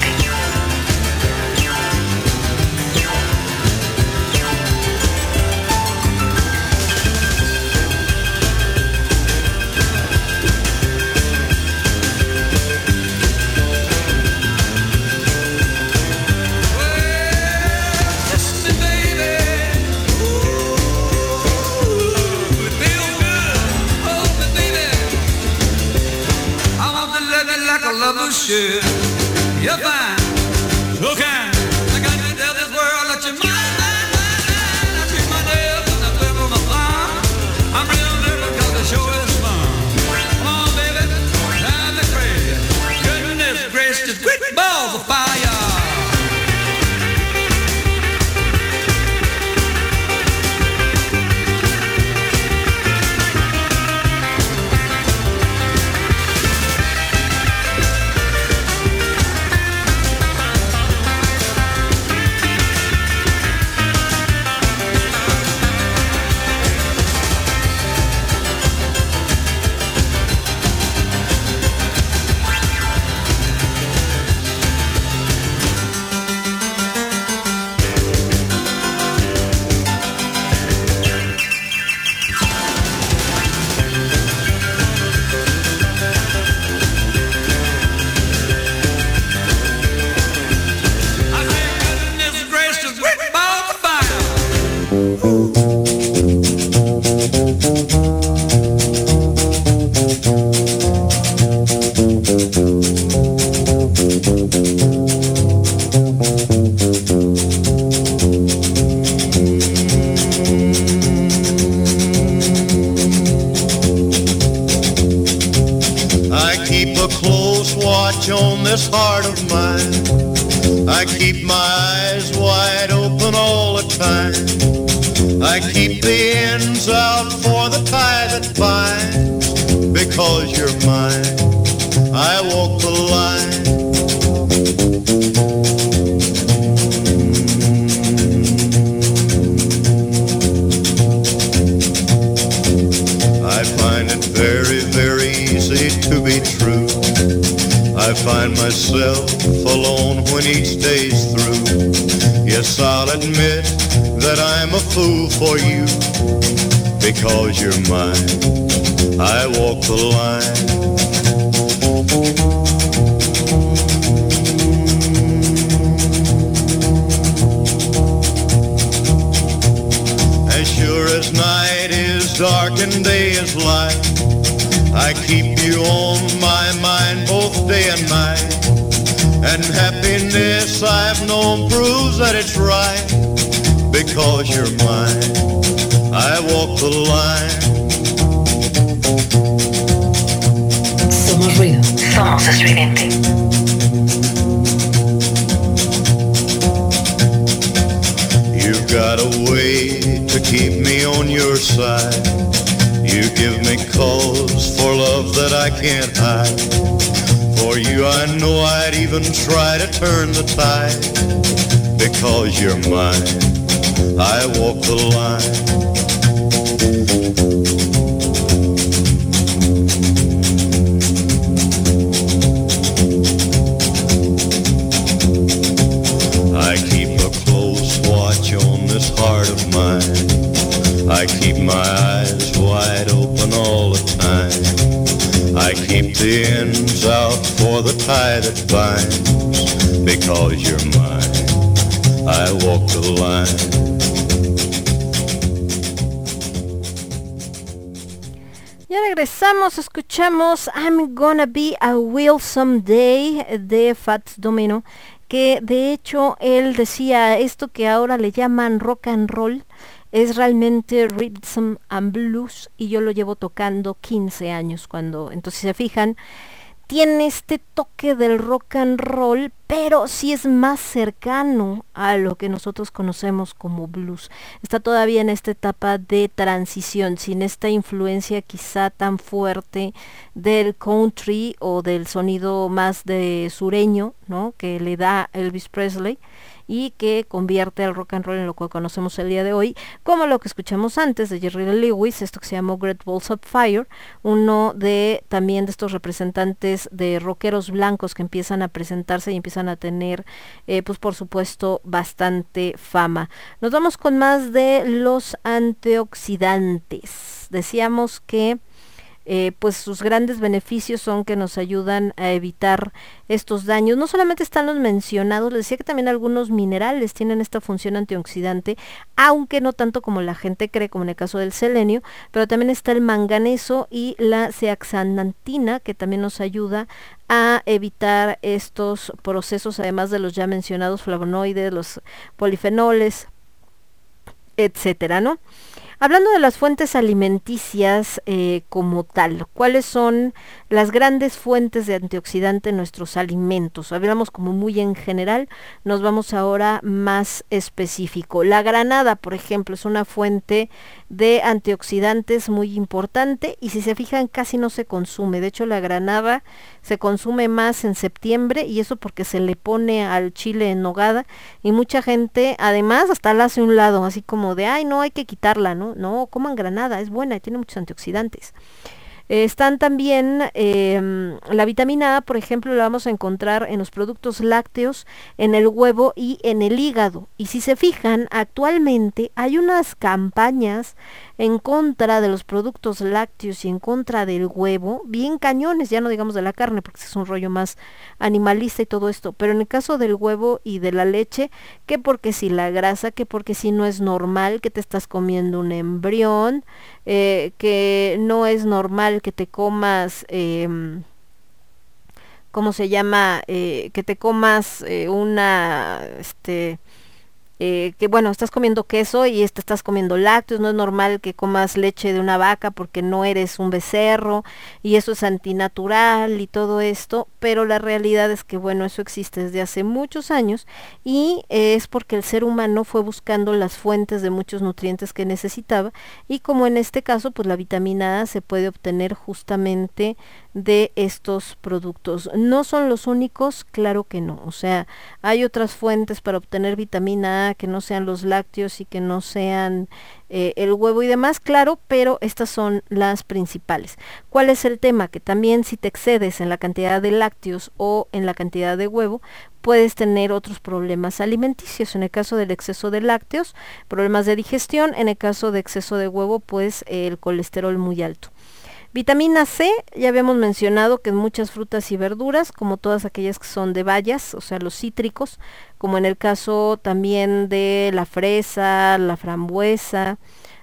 Lover should. You're fine, so kind. I got to tell this world that you're mine, mine, mine, mine. I treat my nails and I flip on my thumb. I'm real nervous cause the show is fun. Come on baby, drive me crazy. Goodness gracious, just quick balls of fire. keep a close watch on this heart of mine. I keep my eyes wide open all the time. I keep the ends out for the tie that binds. Because you're mine, I walk the line. I find myself alone when each day's through. Yes, I'll admit that I'm a fool for you. Because you're mine, I walk the line. As sure as night is dark and day is light, I keep you on my mind both day and night. And happiness I've known proves that it's right. Because you're mine, I walk the line. Somos ruido. Somos estridente. You've got a way to keep me on your side. You give me cause for love that I can't hide. For you I know I'd even try to turn the tide. Because you're mine, I walk the line. I keep a close watch on this heart of mine. I keep my eyes wide open all the time. I keep the ends out for the tie that binds. Because you're mine, I walk the line. Ya regresamos, escuchamos I'm Gonna Be a Will Someday de Fats Domino, que de hecho él decía esto que ahora le llaman rock and roll. Es realmente rhythm and blues y yo lo llevo tocando quince años cuando, entonces si se fijan, tiene este toque del rock and roll, pero sí es más cercano a lo que nosotros conocemos como blues. Está todavía en esta etapa de transición, sin esta influencia quizá tan fuerte del country o del sonido más de sureño, ¿no?, que le da Elvis Presley. Y que convierte el rock and roll en lo que conocemos el día de hoy, como lo que escuchamos antes de Jerry Lee Lewis, esto que se llamó Great Balls of Fire, uno de también de estos representantes de rockeros blancos que empiezan a presentarse y empiezan a tener, eh, pues por supuesto, bastante fama. Nos vamos con más de los antioxidantes. Decíamos que Eh, pues sus grandes beneficios son que nos ayudan a evitar estos daños. No solamente están los mencionados, les decía que también algunos minerales tienen esta función antioxidante, aunque no tanto como la gente cree, como en el caso del selenio, pero también está el manganeso y la zeaxantina, que también nos ayuda a evitar estos procesos, además de los ya mencionados flavonoides, los polifenoles, etcétera, ¿no? Hablando de las fuentes alimenticias eh, como tal, ¿cuáles son las grandes fuentes de antioxidante en nuestros alimentos? Hablamos como muy en general, nos vamos ahora más específico. La granada, por ejemplo, es una fuente de antioxidantes muy importante y si se fijan casi no se consume. De hecho, la granada se consume más en septiembre y eso porque se le pone al chile en nogada y mucha gente además hasta la hace un lado, así como de, ay, no hay que quitarla, ¿no? No, coman granada, es buena y tiene muchos antioxidantes. Eh, están también, eh, la vitamina A, por ejemplo, la vamos a encontrar en los productos lácteos, en el huevo y en el hígado. Y si se fijan, actualmente hay unas campañas en contra de los productos lácteos y en contra del huevo, bien cañones, ya no digamos de la carne, porque es un rollo más animalista y todo esto, pero en el caso del huevo y de la leche, que porque si la grasa, que porque si no es normal que te estás comiendo un embrión, eh, que no es normal que te comas, eh, ¿cómo se llama? Eh, que te comas eh, una, este, eh, que bueno, estás comiendo queso y te estás comiendo lácteos, no es normal que comas leche de una vaca porque no eres un becerro y eso es antinatural y todo esto, pero la realidad es que bueno, eso existe desde hace muchos años y eh, es porque el ser humano fue buscando las fuentes de muchos nutrientes que necesitaba y como en este caso pues la vitamina A se puede obtener justamente de estos productos. No son los únicos, claro que no, o sea, hay otras fuentes para obtener vitamina A que no sean los lácteos y que no sean eh, el huevo y demás, claro, pero estas son las principales. ¿Cuál es el tema? Que también si te excedes en la cantidad de lácteos o en la cantidad de huevo, puedes tener otros problemas alimenticios. En el caso del exceso de lácteos, problemas de digestión, en el caso de exceso de huevo, pues eh, el colesterol muy alto. Vitamina C, ya habíamos mencionado que en muchas frutas y verduras, como todas aquellas que son de bayas, o sea los cítricos, como en el caso también de la fresa, la frambuesa,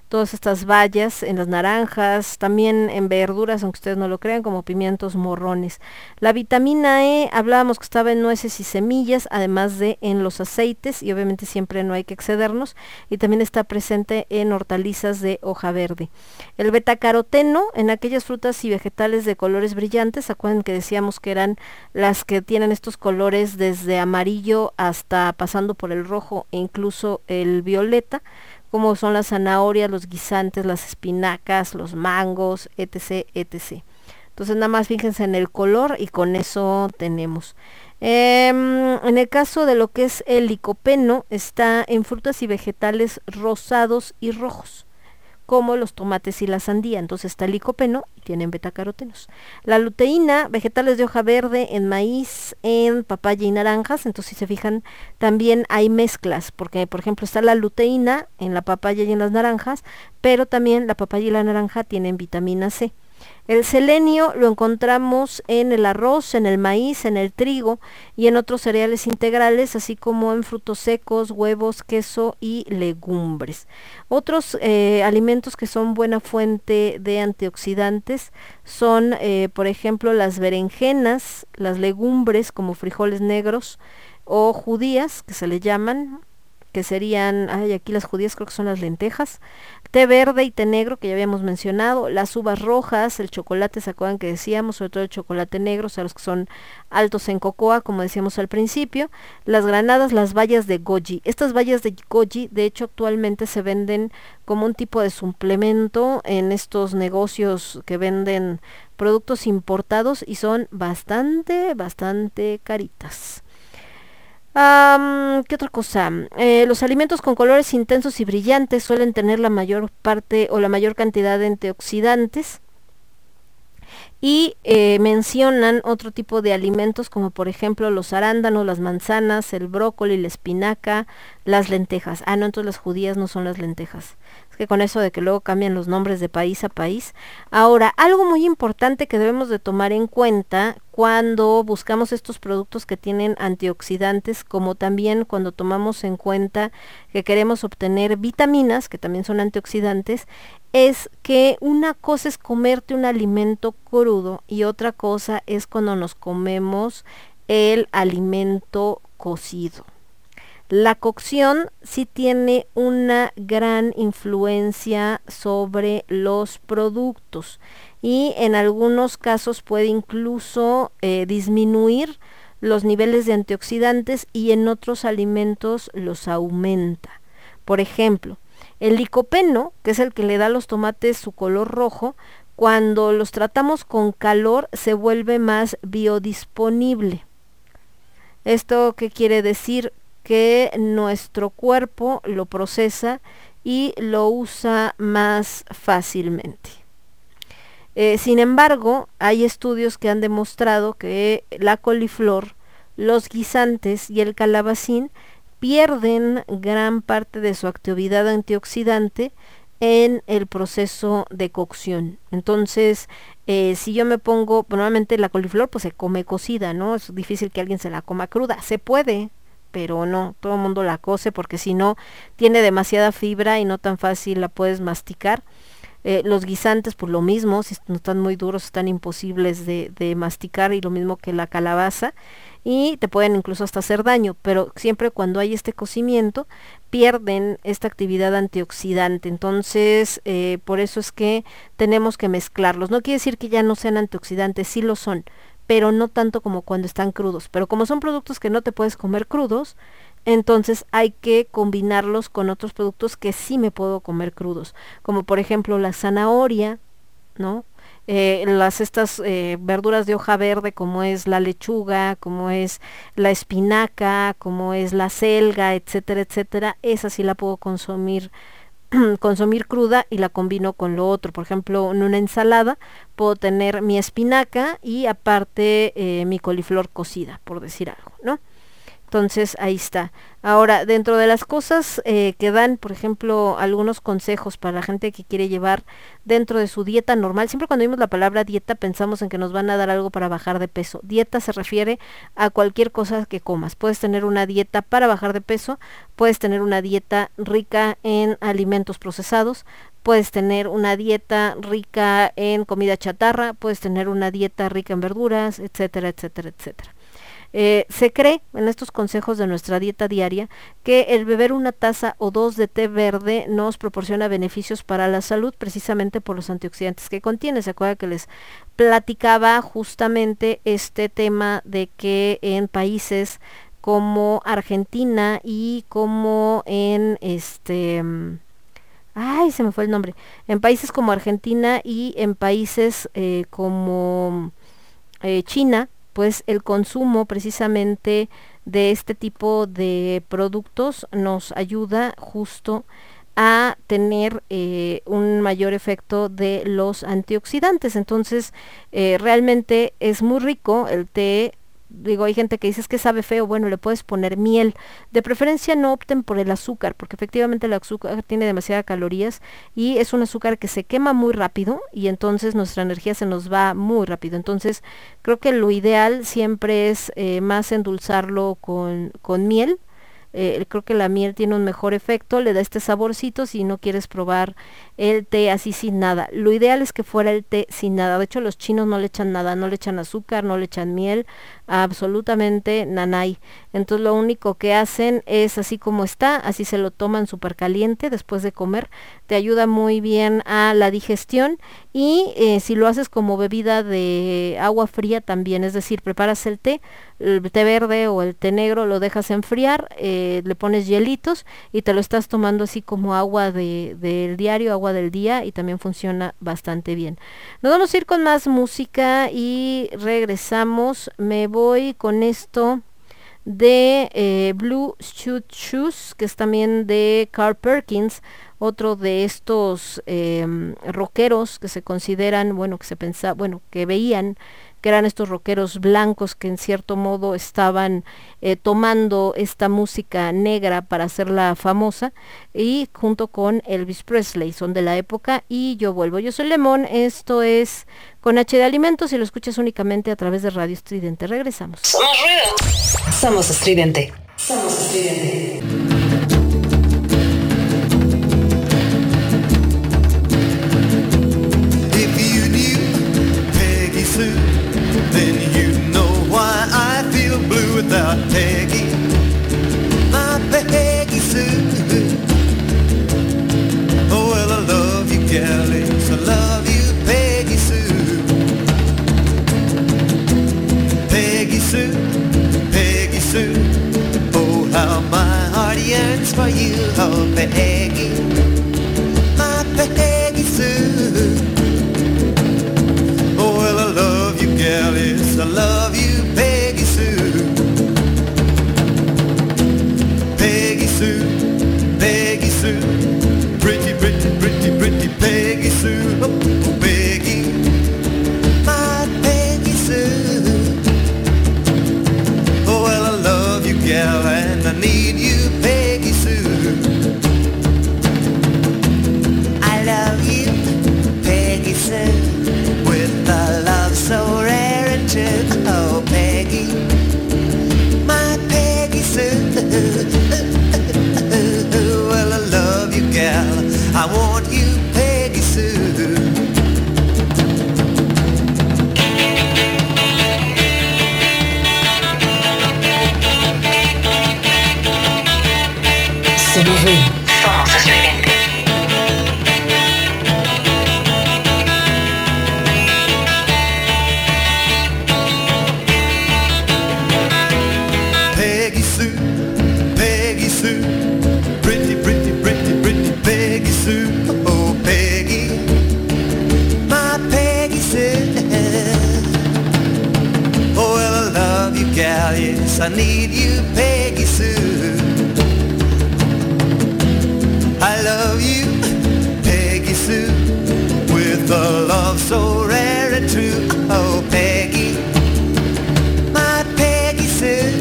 todas estas bayas, en las naranjas, también en verduras, aunque ustedes no lo crean, como pimientos morrones. La vitamina E, hablábamos que estaba en nueces y semillas, además de en los aceites, y obviamente siempre no hay que excedernos, y también está presente en hortalizas de hoja verde. El betacaroteno, en aquellas frutas y vegetales de colores brillantes, acuérdense que decíamos que eran las que tienen estos colores desde amarillo hasta pasando por el rojo e incluso el violeta, como son las zanahorias, los guisantes, las espinacas, los mangos, etc, etcétera. Entonces nada más fíjense en el color y con eso tenemos. Eh, en el caso de lo que es el licopeno, está en frutas y vegetales rosados y rojos, como los tomates y la sandía. Entonces está el licopeno y tienen betacarotenos. La luteína, vegetales de hoja verde, en maíz, en papaya y naranjas. Entonces si se fijan también hay mezclas, porque por ejemplo está la luteína en la papaya y en las naranjas, pero también la papaya y la naranja tienen vitamina C. El selenio lo encontramos en el arroz, en el maíz, en el trigo y en otros cereales integrales, así como en frutos secos, huevos, queso y legumbres. Otros eh, alimentos que son buena fuente de antioxidantes son, eh, por ejemplo, las berenjenas, las legumbres como frijoles negros o judías, que se le llaman, que serían, ay, aquí las judías creo que son las lentejas, té verde y té negro que ya habíamos mencionado, las uvas rojas, el chocolate, ¿se acuerdan que decíamos? Sobre todo el chocolate negro, o sea los que son altos en cocoa, como decíamos al principio, las granadas, las bayas de goji. Estas bayas de goji de hecho actualmente se venden como un tipo de suplemento en estos negocios que venden productos importados y son bastante, bastante caritas. Um, ¿Qué otra cosa? Eh, los alimentos con colores intensos y brillantes suelen tener la mayor parte o la mayor cantidad de antioxidantes y eh, mencionan otro tipo de alimentos como por ejemplo los arándanos, las manzanas, el brócoli, la espinaca, las lentejas. Ah, no, entonces las judías no son las lentejas. Que con eso de que luego cambian los nombres de país a país. Ahora, algo muy importante que debemos de tomar en cuenta cuando buscamos estos productos que tienen antioxidantes, como también cuando tomamos en cuenta que queremos obtener vitaminas, que también son antioxidantes, es que una cosa es comerte un alimento crudo y otra cosa es cuando nos comemos el alimento cocido. La cocción sí tiene una gran influencia sobre los productos y en algunos casos puede incluso eh, disminuir los niveles de antioxidantes y en otros alimentos los aumenta. Por ejemplo, el licopeno, que es el que le da a los tomates su color rojo, cuando los tratamos con calor se vuelve más biodisponible. ¿Esto qué quiere decir? Que nuestro cuerpo lo procesa y lo usa más fácilmente. Eh, sin embargo, hay estudios que han demostrado que la coliflor, los guisantes y el calabacín pierden gran parte de su actividad antioxidante en el proceso de cocción. Entonces, Eh, si yo me pongo, normalmente la coliflor pues se come cocida, ¿no? Es difícil que alguien se la coma cruda, se puede, pero no, todo el mundo la cose porque si no tiene demasiada fibra y no tan fácil la puedes masticar. Eh, los guisantes, pues lo mismo, si están muy duros, están imposibles de, de masticar, y lo mismo que la calabaza, y te pueden incluso hasta hacer daño, pero siempre cuando hay este cocimiento pierden esta actividad antioxidante. Entonces eh, por eso es que tenemos que mezclarlos. No quiere decir que ya no sean antioxidantes, sí lo son, pero no tanto como cuando están crudos. Pero como son productos que no te puedes comer crudos, entonces hay que combinarlos con otros productos que sí me puedo comer crudos, como por ejemplo la zanahoria, ¿no? Eh, las estas eh, verduras de hoja verde, como es la lechuga, como es la espinaca, como es la selga, etcétera, etcétera. Esa sí la puedo consumir consumir cruda y la combino con lo otro. Por ejemplo, en una ensalada puedo tener mi espinaca y aparte eh, mi coliflor cocida, por decir algo, ¿no? Entonces ahí está. Ahora, dentro de las cosas eh, que dan, por ejemplo, algunos consejos para la gente que quiere llevar dentro de su dieta normal. Siempre cuando oímos la palabra dieta pensamos en que nos van a dar algo para bajar de peso. Dieta se refiere a cualquier cosa que comas. Puedes tener una dieta para bajar de peso, puedes tener una dieta rica en alimentos procesados, puedes tener una dieta rica en comida chatarra, puedes tener una dieta rica en verduras, etcétera, etcétera, etcétera. Eh, se cree en estos consejos de nuestra dieta diaria que el beber una taza o dos de té verde nos proporciona beneficios para la salud, precisamente por los antioxidantes que contiene. Se acuerda que les platicaba justamente este tema de que en países como Argentina y como en este... ay, se me fue el nombre. En países como Argentina y en países eh, como eh, China, pues el consumo precisamente de este tipo de productos nos ayuda justo a tener eh, un mayor efecto de los antioxidantes. Entonces eh, realmente es muy rico el té. Digo, hay gente que dice es que sabe feo, bueno, le puedes poner miel. De preferencia no opten por el azúcar, porque efectivamente el azúcar tiene demasiadas calorías y es un azúcar que se quema muy rápido y entonces nuestra energía se nos va muy rápido. Entonces creo que lo ideal siempre es eh, más endulzarlo con, con miel. Eh, creo que la miel tiene un mejor efecto, le da este saborcito si no quieres probar el té así sin nada. Lo ideal es que fuera el té sin nada. De hecho, los chinos no le echan nada, no le echan azúcar, no le echan miel, absolutamente nanay. Entonces lo único que hacen es así como está, así se lo toman súper caliente después de comer. Te ayuda muy bien a la digestión y eh, si lo haces como bebida de agua fría también, es decir, preparas el té, el té verde o el té negro, lo dejas enfriar, eh, le pones hielitos y te lo estás tomando así como agua de, del diario, agua del día, y también funciona bastante bien. Nos vamos a ir con más música y regresamos. Me voy con esto de eh, Blue Shoot Shoes, que es también de Carl Perkins, otro de estos eh, rockeros que se consideran, bueno, que se pensaba, bueno, que veían que eran estos rockeros blancos que en cierto modo estaban eh, tomando esta música negra para hacerla famosa, y junto con Elvis Presley son de la época. Y yo vuelvo, yo soy Lemón, esto es Con H de Alimentos y lo escuchas únicamente a través de Radio Estridente. Regresamos. Somos ruido, somos estridente, somos estridente. Without Peggy, my Peggy Sue. Oh, well, I love you, Gallies, I love you, Peggy Sue. Peggy Sue, Peggy Sue, oh, how my heart yearns for you. Oh, Peggy, my Peggy Sue. Oh, well, I love you, Gallies, I love you, Peggy Sue. Sue, Peggy Sue, pretty, pretty, pretty, pretty Peggy Sue, oh, Peggy, my Peggy Sue. Oh, well, I love you, gal, and I need you, Peggy Sue. yo soy. Somos Estridente. Peggy Sue, Peggy Sue, pretty, pretty, pretty, pretty Peggy Sue, oh Peggy, my Peggy Sue. Oh well, I love you, gal, yes, I need you, Peggy Sue. I love you, Peggy Sue, with a love so rare and true. Oh, Peggy, my Peggy Sue.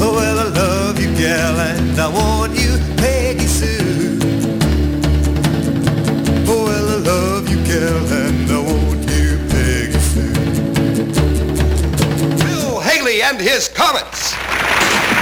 Oh, well, I love you, gal, and I want you, Peggy Sue. Oh, well, I love you, gal, and I want you, Peggy Sue. Bill Haley and his Comets.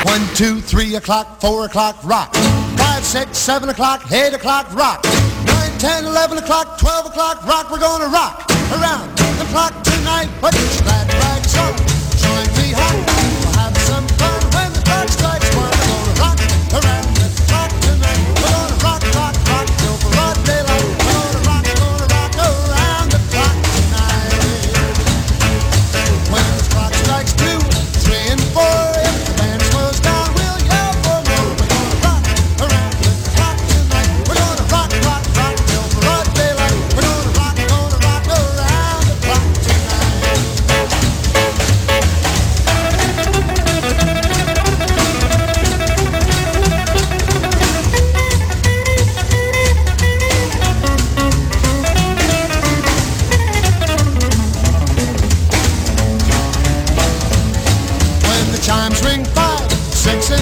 One, two, three o'clock, four o'clock, rock. Five, six, seven o'clock, eight o'clock, rock. Nine, ten, eleven o'clock, twelve o'clock, rock. We're gonna rock around the clock tonight. Put your glad rags on, join me hot. We'll have some fun when the clock strikes one. We're gonna rock around the clock tonight. We're gonna rock, rock, rock till the broad daylight. We're gonna rock, gonna rock around the clock tonight. When the clock strikes two, three and four.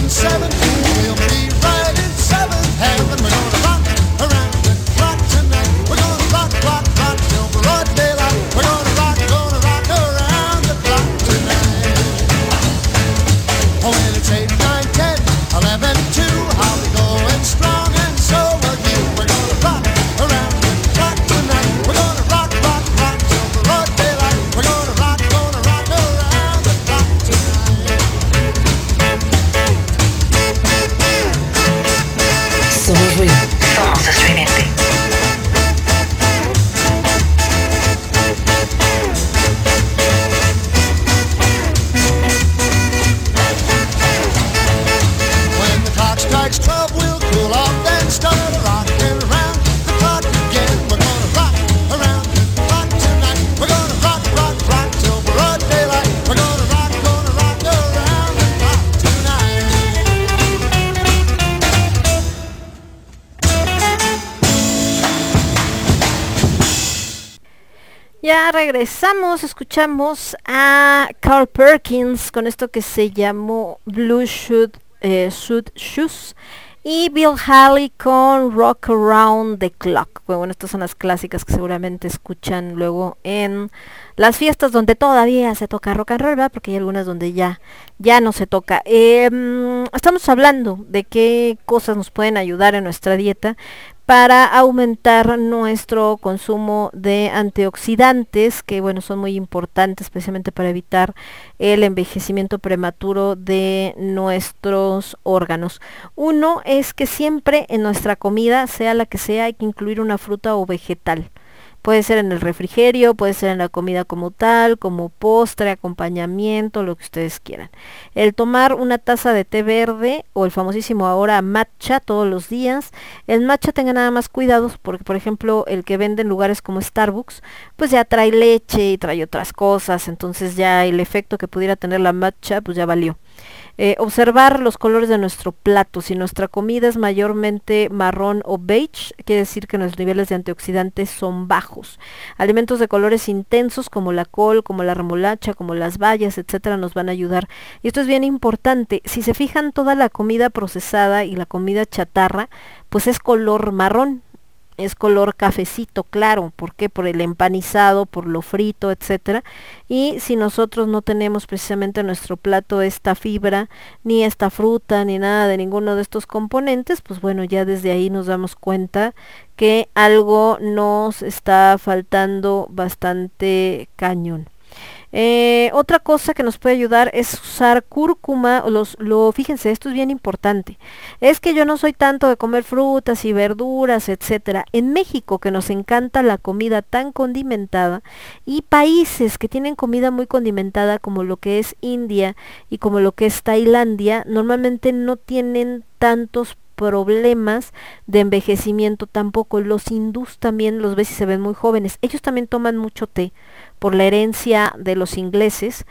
Seven, we'll be right in seventh heaven. We're gonna rock around the clock tonight. We're gonna rock, rock, rock till the broad daylight. We're gonna rock, gonna rock around the clock tonight. Oh, and it's eight, nine, ten, eleven, two. I'll be going strong and so are you. We're gonna rock around the clock tonight. We're gonna rock, rock, rock till the broad daylight. We're gonna rock, gonna rock around the clock tonight. Somos Estridente. When the clock strikes twelve, we'll cool off and start a rock. Ya regresamos, escuchamos a Carl Perkins con esto que se llamó Blue Shoot, eh, Suit Shoes, y Bill Haley con Rock Around the Clock. Bueno, estas son las clásicas que seguramente escuchan luego en las fiestas donde todavía se toca rock and roll, ¿verdad? Porque hay algunas donde ya, ya no se toca. Eh, estamos hablando de qué cosas nos pueden ayudar en nuestra dieta para aumentar nuestro consumo de antioxidantes, que bueno, son muy importantes, especialmente para evitar el envejecimiento prematuro de nuestros órganos. Uno es que siempre en nuestra comida, sea la que sea, hay que incluir una fruta o vegetal. Puede ser en el refrigerio, puede ser en la comida como tal, como postre, acompañamiento, lo que ustedes quieran. El tomar una taza de té verde o el famosísimo ahora matcha todos los días. El matcha tenga nada más cuidados porque, por ejemplo, el que vende en lugares como Starbucks, pues ya trae leche y trae otras cosas. Entonces ya el efecto que pudiera tener la matcha, pues ya valió. Eh, observar los colores de nuestro plato. Si nuestra comida es mayormente marrón o beige, quiere decir que nuestros niveles de antioxidantes son bajos. Alimentos de colores intensos como la col, como la remolacha, como las bayas, etcétera, nos van a ayudar. Y esto es bien importante. Si se fijan, toda la comida procesada y la comida chatarra, pues es color marrón. Es color cafecito, claro, ¿por qué? Por el empanizado, por lo frito, etcétera. Y si nosotros no tenemos precisamente en nuestro plato esta fibra, ni esta fruta, ni nada de ninguno de estos componentes, pues bueno, ya desde ahí nos damos cuenta que algo nos está faltando bastante cañón. Eh, otra cosa que nos puede ayudar es usar cúrcuma. Los, lo, fíjense, esto es bien importante. Es que yo no soy tanto de comer frutas y verduras, etcétera. En México, que nos encanta la comida tan condimentada, y países que tienen comida muy condimentada, como lo que es India y como lo que es Tailandia, normalmente no tienen tantos problemas de envejecimiento tampoco. Los hindús también los ves y se ven muy jóvenes. Ellos también toman mucho té por la herencia de los ingleses,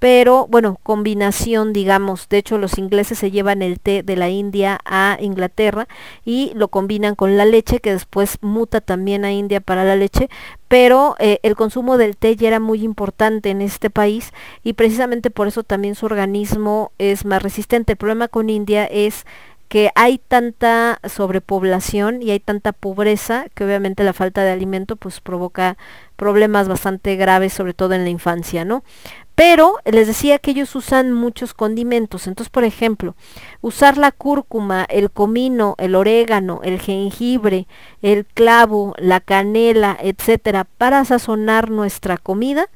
pero bueno, combinación, digamos. De hecho, los ingleses se llevan el té de la India a Inglaterra y lo combinan con la leche, que después muta también a India para la leche, pero eh, el consumo del té ya era muy importante en este país, y precisamente por eso también su organismo es más resistente. El problema con India es que hay tanta sobrepoblación y hay tanta pobreza que obviamente la falta de alimento pues provoca problemas bastante graves, sobre todo en la infancia, ¿no? Pero les decía que ellos usan muchos condimentos. Entonces, por ejemplo, usar la cúrcuma, el comino, el orégano, el jengibre, el clavo, la canela, etcétera, para sazonar nuestra comida,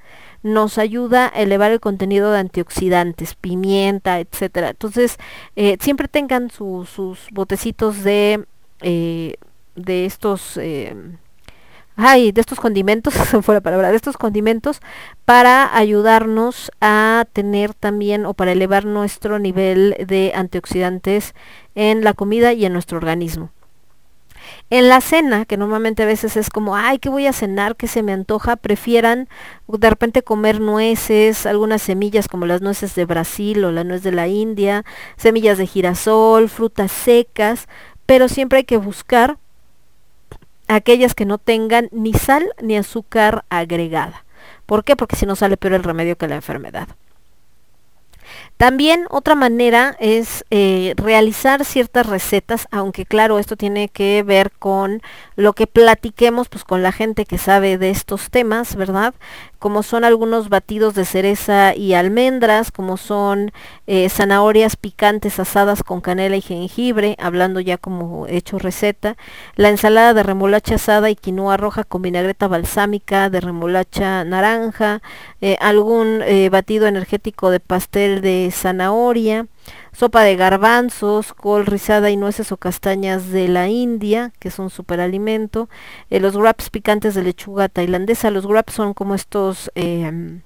nos ayuda a elevar el contenido de antioxidantes, pimienta, etcétera. Entonces, eh, siempre tengan su, sus botecitos de, eh, de estos... Eh, Ay, de estos condimentos, se fue la palabra, de estos condimentos para ayudarnos a tener también, o para elevar nuestro nivel de antioxidantes en la comida y en nuestro organismo. En la cena, que normalmente a veces es como, ay, ¿qué voy a cenar? ¿Qué se me antoja? Prefieran de repente comer nueces, algunas semillas como las nueces de Brasil o la nuez de la India, semillas de girasol, frutas secas, pero siempre hay que buscar aquellas que no tengan ni sal ni azúcar agregada. ¿Por qué? Porque si no, sale peor el remedio que la enfermedad. También otra manera es eh, realizar ciertas recetas, aunque claro, esto tiene que ver con lo que platiquemos pues con la gente que sabe de estos temas, ¿verdad? Como son algunos batidos de cereza y almendras, como son eh, zanahorias picantes asadas con canela y jengibre, hablando ya como hecho receta, la ensalada de remolacha asada y quinoa roja con vinagreta balsámica, de remolacha naranja, eh, algún eh, batido energético de pastel de zanahoria, sopa de garbanzos, col rizada y nueces o castañas de la India, que son superalimento, eh, los wraps picantes de lechuga tailandesa. Los wraps son como estos, eh,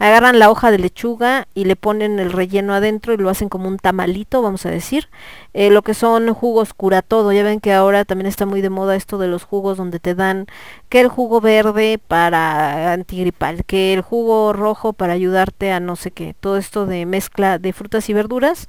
agarran la hoja de lechuga y le ponen el relleno adentro y lo hacen como un tamalito, vamos a decir. Eh, lo que son jugos cura todo, ya ven que ahora también está muy de moda esto de los jugos, donde te dan que el jugo verde para antigripal, que el jugo rojo para ayudarte a no sé qué. Todo esto de mezcla de frutas y verduras,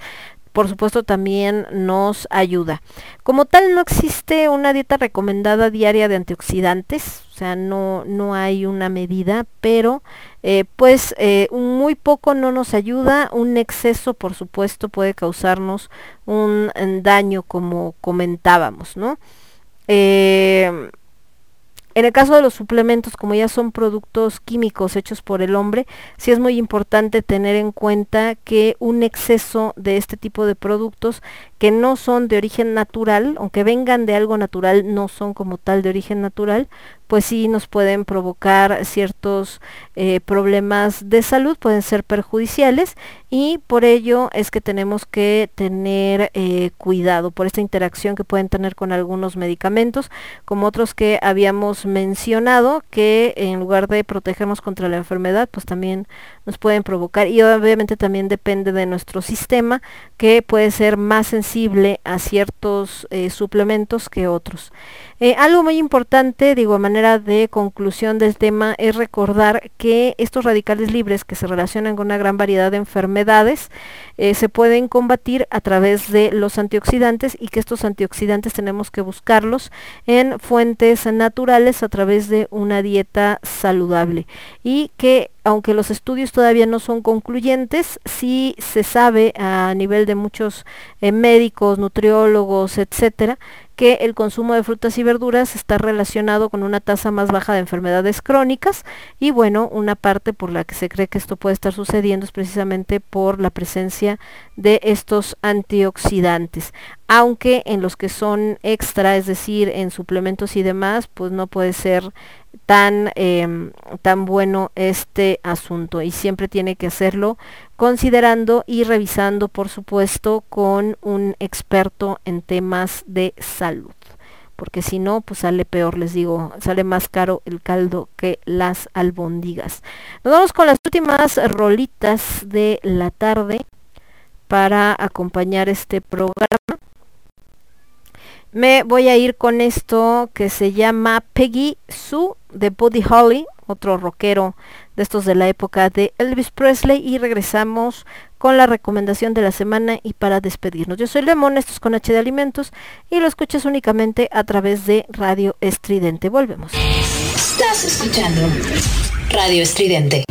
por supuesto, también nos ayuda. Como tal, no existe una dieta recomendada diaria de antioxidantes, o sea, no, no hay una medida, pero eh, pues eh, muy poco no nos ayuda. Un exceso, por supuesto, puede causarnos un daño, como comentábamos, ¿no? Eh, En el caso de los suplementos, como ya son productos químicos hechos por el hombre, sí es muy importante tener en cuenta que un exceso de este tipo de productos que no son de origen natural, aunque vengan de algo natural, no son como tal de origen natural, pues sí nos pueden provocar ciertos eh, problemas de salud, pueden ser perjudiciales, y por ello es que tenemos que tener eh, cuidado por esta interacción que pueden tener con algunos medicamentos, como otros que habíamos mencionado, que en lugar de protegernos contra la enfermedad, pues también nos pueden provocar, y obviamente también depende de nuestro sistema, que puede ser más sensible a ciertos eh, suplementos que otros. Eh, algo muy importante, digo, a manera de conclusión del tema, es recordar que estos radicales libres, que se relacionan con una gran variedad de enfermedades, eh, se pueden combatir a través de los antioxidantes, y que estos antioxidantes tenemos que buscarlos en fuentes naturales a través de una dieta saludable, y que aunque los estudios todavía no son concluyentes, sí se sabe a nivel de muchos eh, médicos, nutriólogos, etcétera, que el consumo de frutas y verduras está relacionado con una tasa más baja de enfermedades crónicas, y bueno, una parte por la que se cree que esto puede estar sucediendo es precisamente por la presencia de estos antioxidantes, aunque en los que son extra, es decir, en suplementos y demás, pues no puede ser tan, eh, tan bueno este asunto, y siempre tiene que hacerlo considerando y revisando, por supuesto, con un experto en temas de salud, porque si no, pues sale peor, les digo, sale más caro el caldo que las albóndigas. Nos vamos con las últimas rolitas de la tarde para acompañar este programa. Me voy a ir con esto que se llama Peggy Sue de Buddy Holly, otro rockero de estos de la época de Elvis Presley, y regresamos con la recomendación de la semana y para despedirnos. Yo soy Lemón, esto es Con H de Alimentos, y lo escuchas únicamente a través de Radio Estridente. Volvemos. Estás escuchando Radio Estridente.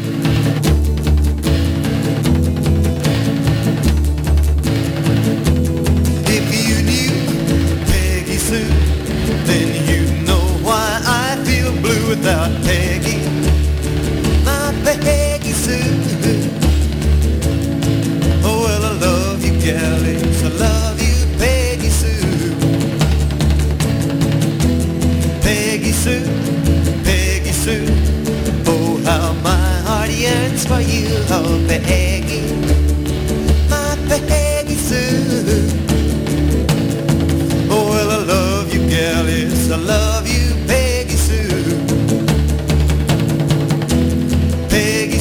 Without Peggy, my Peggy Sue. Oh, well, I love you, galleys, I love you, Peggy Sue. Peggy Sue, Peggy Sue, oh, how my heart yearns for you. Oh, Peggy, my Peggy Sue. Oh, well, I love you, galleys, I love you,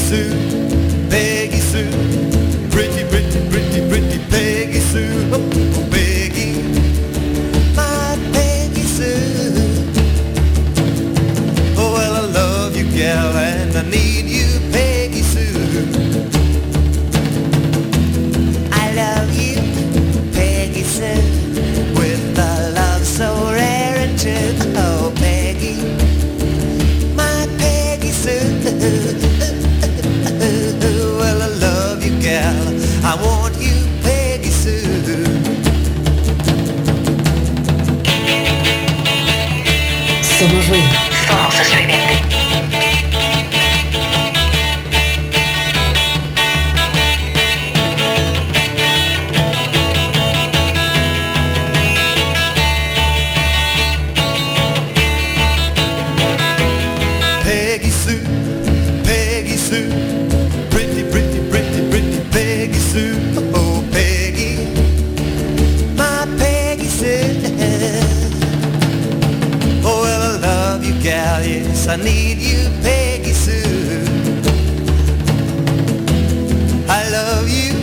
Sue, Peggy Sue, pretty, pretty, pretty, pretty Peggy Sue, oh, oh, Peggy, my Peggy Sue. Oh, well, I love you, gal, and I need you, Peggy Sue. I love you, Peggy Sue, with a love so rare and true, oh, Peggy, my Peggy Sue. Well, I love you, gal, I want you, Peggy Sue. Somos ruido. Somos estridente. Peggy Sue, Peggy Sue, oh, Peggy, my Peggy Sue. Oh, well, I love you, gal, yes, I need you, Peggy Sue. I love you,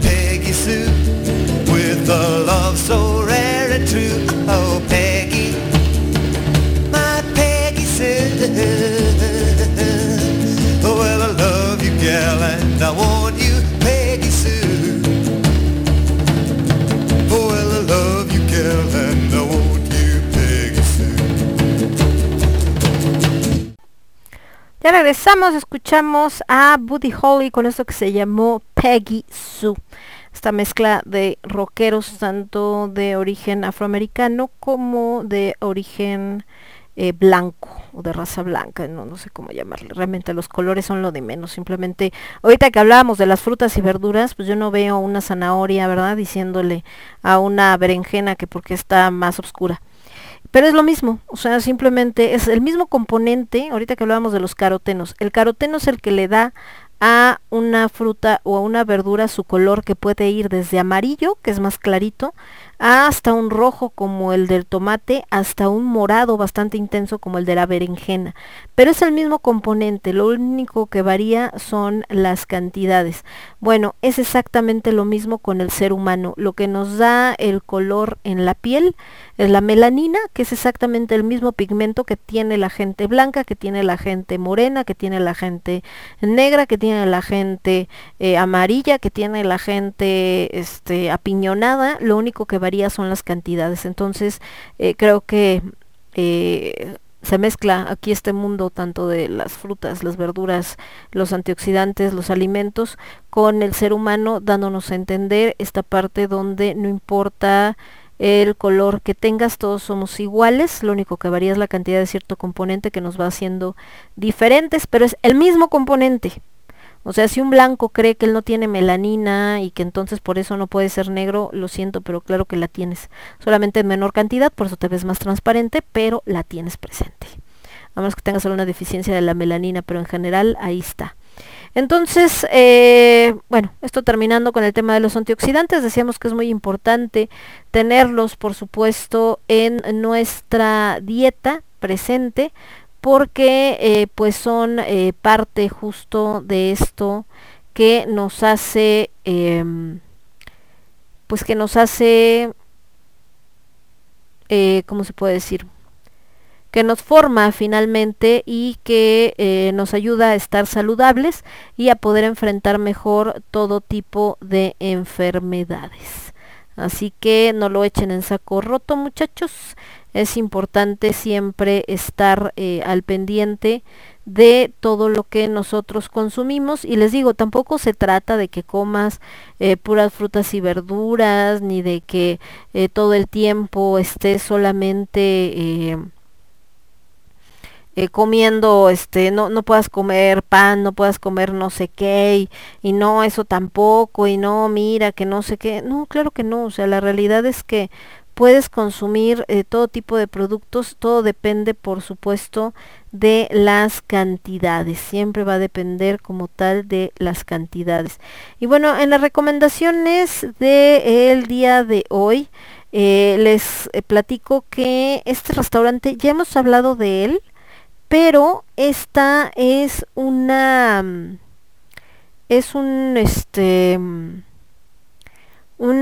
Peggy Sue, with a love so rare and true, oh, Peggy, my Peggy Sue. Oh, well, I love you, gal, and I want you, Peggy Sue. Oh, well, I love you, girl, and I want you, Peggy Sue. Ya regresamos, escuchamos a Buddy Holly con esto que se llamó Peggy Sue. Esta mezcla de rockeros tanto de origen afroamericano como de origen Eh, blanco o de raza blanca, no, no sé cómo llamarle, realmente los colores son lo de menos, simplemente ahorita que hablábamos de las frutas y verduras, pues yo no veo una zanahoria, ¿verdad?, diciéndole a una berenjena que porque está más oscura, pero es lo mismo, o sea, simplemente es el mismo componente. Ahorita que hablábamos de los carotenos, el caroteno es el que le da a una fruta o a una verdura su color, que puede ir desde amarillo, que es más clarito, hasta un rojo como el del tomate, hasta un morado bastante intenso como el de la berenjena, pero es el mismo componente, lo único que varía son las cantidades. Bueno, es exactamente lo mismo con el ser humano, lo que nos da el color en la piel es la melanina, que es exactamente el mismo pigmento que tiene la gente blanca, que tiene la gente morena, que tiene la gente negra, que tiene la gente eh, amarilla, que tiene la gente este, apiñonada, lo único que varía son las cantidades. Entonces eh, creo que eh, se mezcla aquí este mundo tanto de las frutas, las verduras, los antioxidantes, los alimentos, con el ser humano, dándonos a entender esta parte donde no importa el color que tengas, todos somos iguales, lo único que varía es la cantidad de cierto componente que nos va haciendo diferentes, pero es el mismo componente. O sea, si un blanco cree que él no tiene melanina y que entonces por eso no puede ser negro, lo siento, pero claro que la tienes. Solamente en menor cantidad, por eso te ves más transparente, pero la tienes presente. a menos que tengas alguna deficiencia de la melanina, pero en general ahí está. Entonces, eh, bueno, esto terminando con el tema de los antioxidantes, decíamos que es muy importante tenerlos, por supuesto, en nuestra dieta presente, porque eh, pues son eh, parte justo de esto que nos hace, eh, pues que nos hace, eh, ¿cómo se puede decir?, que nos forma finalmente y que eh, nos ayuda a estar saludables y a poder enfrentar mejor todo tipo de enfermedades. Así que no lo echen en saco roto, muchachos. Es importante siempre estar eh, al pendiente de todo lo que nosotros consumimos. Y les digo, tampoco se trata de que comas eh, puras frutas y verduras, ni de que eh, todo el tiempo estés solamente... Eh, Eh, comiendo, este, no, no puedas comer pan, no puedas comer no sé qué, y, y no, eso tampoco, y no, mira, que no sé qué. No, claro que no, o sea, la realidad es que puedes consumir eh, todo tipo de productos, todo depende, por supuesto, de las cantidades, siempre va a depender como tal de las cantidades. Y bueno, en las recomendaciones del día de hoy, eh, les eh, platico que este restaurante, ya hemos hablado de él, pero esta es una, es un, este, un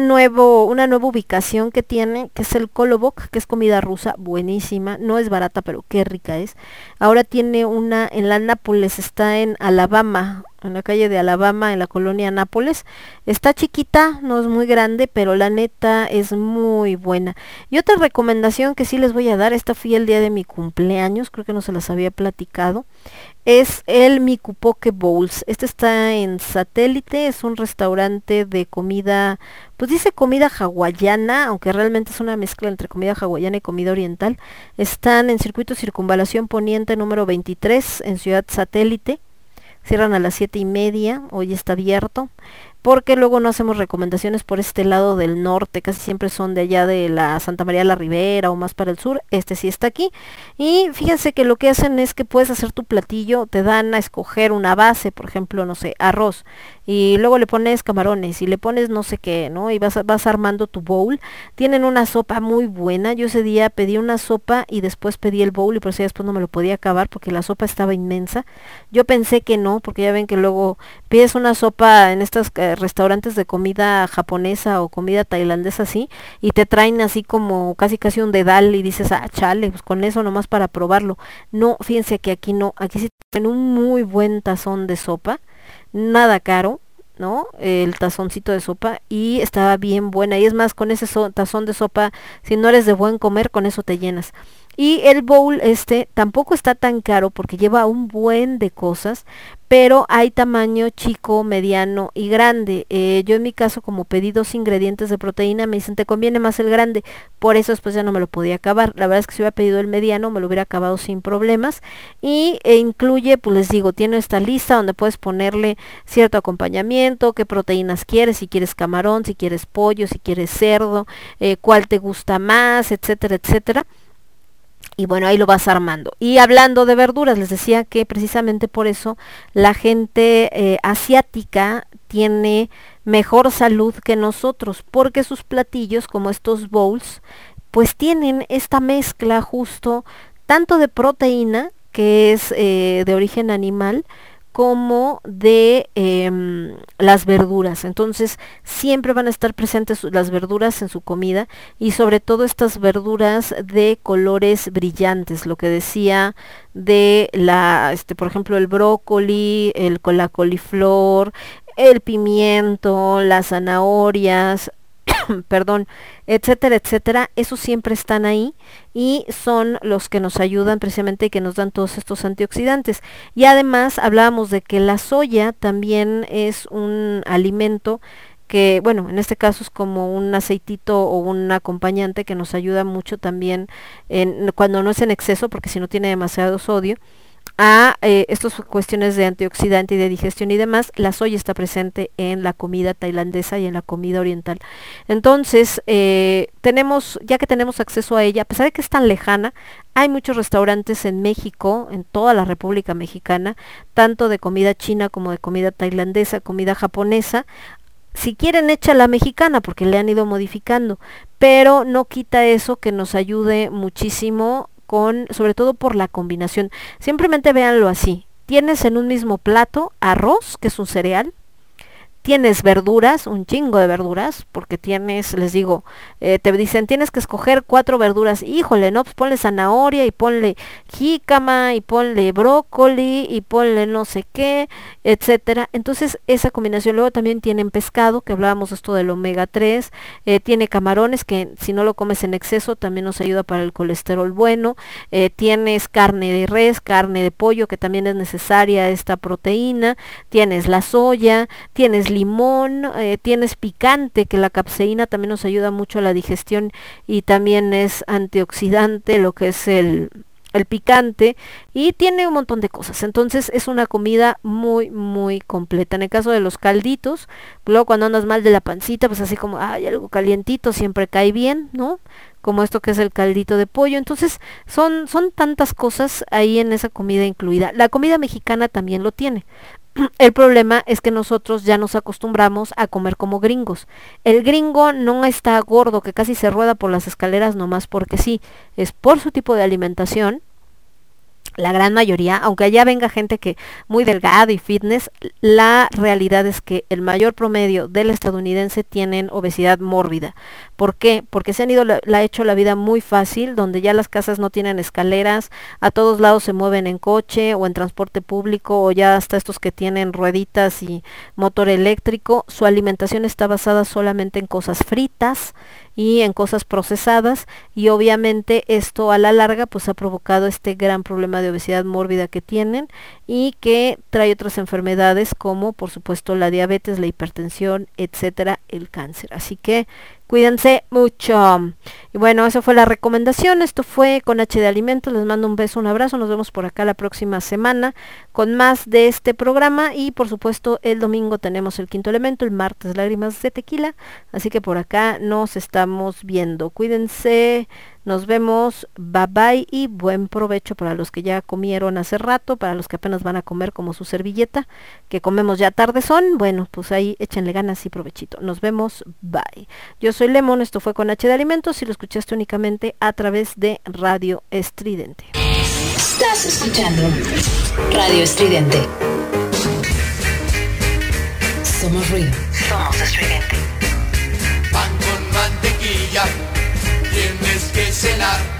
nuevo, una nueva ubicación que tiene, que es el Kolobok, que es comida rusa buenísima, no es barata, pero qué rica es. Ahora tiene una en la Nápoles, está en Alabama, en la calle de Alabama, en la colonia Nápoles. Está chiquita, no es muy grande, pero la neta es muy buena. Y otra recomendación que sí les voy a dar, esta fui el día de mi cumpleaños, creo que no se las había platicado, es el Mikupoke Bowls. Este está en Satélite, es un restaurante de comida, pues dice comida hawaiana, aunque realmente es una mezcla entre comida hawaiana y comida oriental. Están en Circuito Circunvalación Poniente número veintitrés, en Ciudad Satélite. Cierran a las siete y media, hoy está abierto, porque luego no hacemos recomendaciones por este lado del norte, casi siempre son de allá de la Santa María de la Ribera o más para el sur. Este sí está aquí, y fíjense que lo que hacen es que puedes hacer tu platillo, te dan a escoger una base, por ejemplo, no sé, arroz, y luego le pones camarones, y le pones no sé qué, ¿no? Y vas, vas armando tu bowl. Tienen una sopa muy buena, yo ese día pedí una sopa y después pedí el bowl, y por eso ya después no me lo podía acabar, porque la sopa estaba inmensa. Yo pensé que no, porque ya ven que luego pides una sopa en estos eh, restaurantes de comida japonesa o comida tailandesa así, y te traen así como casi casi un dedal, y dices, ah, chale, pues con eso nomás para probarlo. No, fíjense que aquí no, aquí sí tienen un muy buen tazón de sopa, nada caro, ¿no? El tazoncito de sopa, y estaba bien buena, y es más, con ese so- tazón de sopa, si no eres de buen comer, con eso te llenas. Y el bowl este tampoco está tan caro, porque lleva un buen de cosas, pero hay tamaño chico, mediano y grande. Eh, yo en mi caso, como pedí dos ingredientes de proteína, me dicen, te conviene más el grande, por eso después ya no me lo podía acabar. La verdad es que si hubiera pedido el mediano, me lo hubiera acabado sin problemas. Y eh, incluye, pues les digo, tiene esta lista donde puedes ponerle cierto acompañamiento, qué proteínas quieres, si quieres camarón, si quieres pollo, si quieres cerdo, eh, cuál te gusta más, etcétera, etcétera. Y bueno, ahí lo vas armando. Y hablando de verduras, les decía que precisamente por eso la gente eh, asiática tiene mejor salud que nosotros, porque sus platillos, como estos bowls, pues tienen esta mezcla justo tanto de proteína, que es eh, de origen animal, como de eh, las verduras. Entonces siempre van a estar presentes las verduras en su comida, y sobre todo estas verduras de colores brillantes, lo que decía de la, este, por ejemplo, el brócoli, el, la coliflor, el pimiento, las zanahorias, perdón, etcétera, etcétera. Esos siempre están ahí, y son los que nos ayudan precisamente, que nos dan todos estos antioxidantes. Y además hablábamos de que la soya también es un alimento que, bueno, en este caso es como un aceitito o un acompañante que nos ayuda mucho también en, cuando no es en exceso, porque si no tiene demasiado sodio, a eh, estas cuestiones de antioxidante y de digestión y demás. La soya está presente en la comida tailandesa y en la comida oriental. Entonces, eh, tenemos, ya que tenemos acceso a ella, a pesar de que es tan lejana, hay muchos restaurantes en México, en toda la República Mexicana, tanto de comida china como de comida tailandesa, comida japonesa. Si quieren, echa la mexicana, porque le han ido modificando, pero no quita eso que nos ayude muchísimo, con, sobre todo por la combinación. Simplemente véanlo así: tienes en un mismo plato arroz, que es un cereal, tienes verduras, un chingo de verduras, porque tienes, les digo, eh, te dicen tienes que escoger cuatro verduras, híjole, no, pues ponle zanahoria y ponle jícama y ponle brócoli y ponle no sé qué, etcétera. Entonces esa combinación. Luego también tienen pescado, que hablábamos esto del omega tres, eh, tiene camarones, que si no lo comes en exceso también nos ayuda para el colesterol bueno, eh, tienes carne de res, carne de pollo, que también es necesaria esta proteína, tienes la soya, tienes limón, eh, tienes picante, que la capsaína también nos ayuda mucho a la digestión y también es antioxidante, lo que es el, el picante, y tiene un montón de cosas. Entonces es una comida muy muy completa. En el caso de los calditos, luego cuando andas mal de la pancita, pues así como hay algo calientito, siempre cae bien, ¿no? Como esto que es el caldito de pollo. Entonces son, son tantas cosas ahí en esa comida incluida. La comida mexicana también lo tiene. El problema es que nosotros ya nos acostumbramos a comer como gringos. El gringo no está gordo, que casi se rueda por las escaleras nomás porque sí, es por su tipo de alimentación. La gran mayoría, aunque allá venga gente que muy delgada y fitness, la realidad es que el mayor promedio del estadounidense tienen obesidad mórbida. ¿Por qué? Porque se han ido, la, la hecho la vida muy fácil, donde ya las casas no tienen escaleras, a todos lados se mueven en coche o en transporte público, o ya hasta estos que tienen rueditas y motor eléctrico. Su alimentación está basada solamente en cosas fritas y en cosas procesadas, y obviamente esto a la larga pues ha provocado este gran problema de obesidad mórbida que tienen, y que trae otras enfermedades como por supuesto la diabetes, la hipertensión, etcétera, el cáncer. Así que cuídense mucho. Y bueno, esa fue la recomendación. Esto fue Con H de Alimentos. Les mando un beso, un abrazo. Nos vemos por acá la próxima semana con más de este programa. Y por supuesto, el domingo tenemos El Quinto Elemento. El martes, Lágrimas de Tequila. Así que por acá nos estamos viendo. Cuídense. Nos vemos. Bye bye. Y buen provecho para los que ya comieron hace rato, para los que apenas van a comer, como su servilleta, que comemos ya tarde son. Bueno, pues ahí échenle ganas y provechito. Nos vemos. Bye. Yo soy Lemon, esto fue Con H de Alimentos, y lo escuchaste únicamente a través de Radio Estridente. Estás escuchando Radio Estridente. Somos ruido. Somos estridente. Pan con mantequilla, tienes que cenar.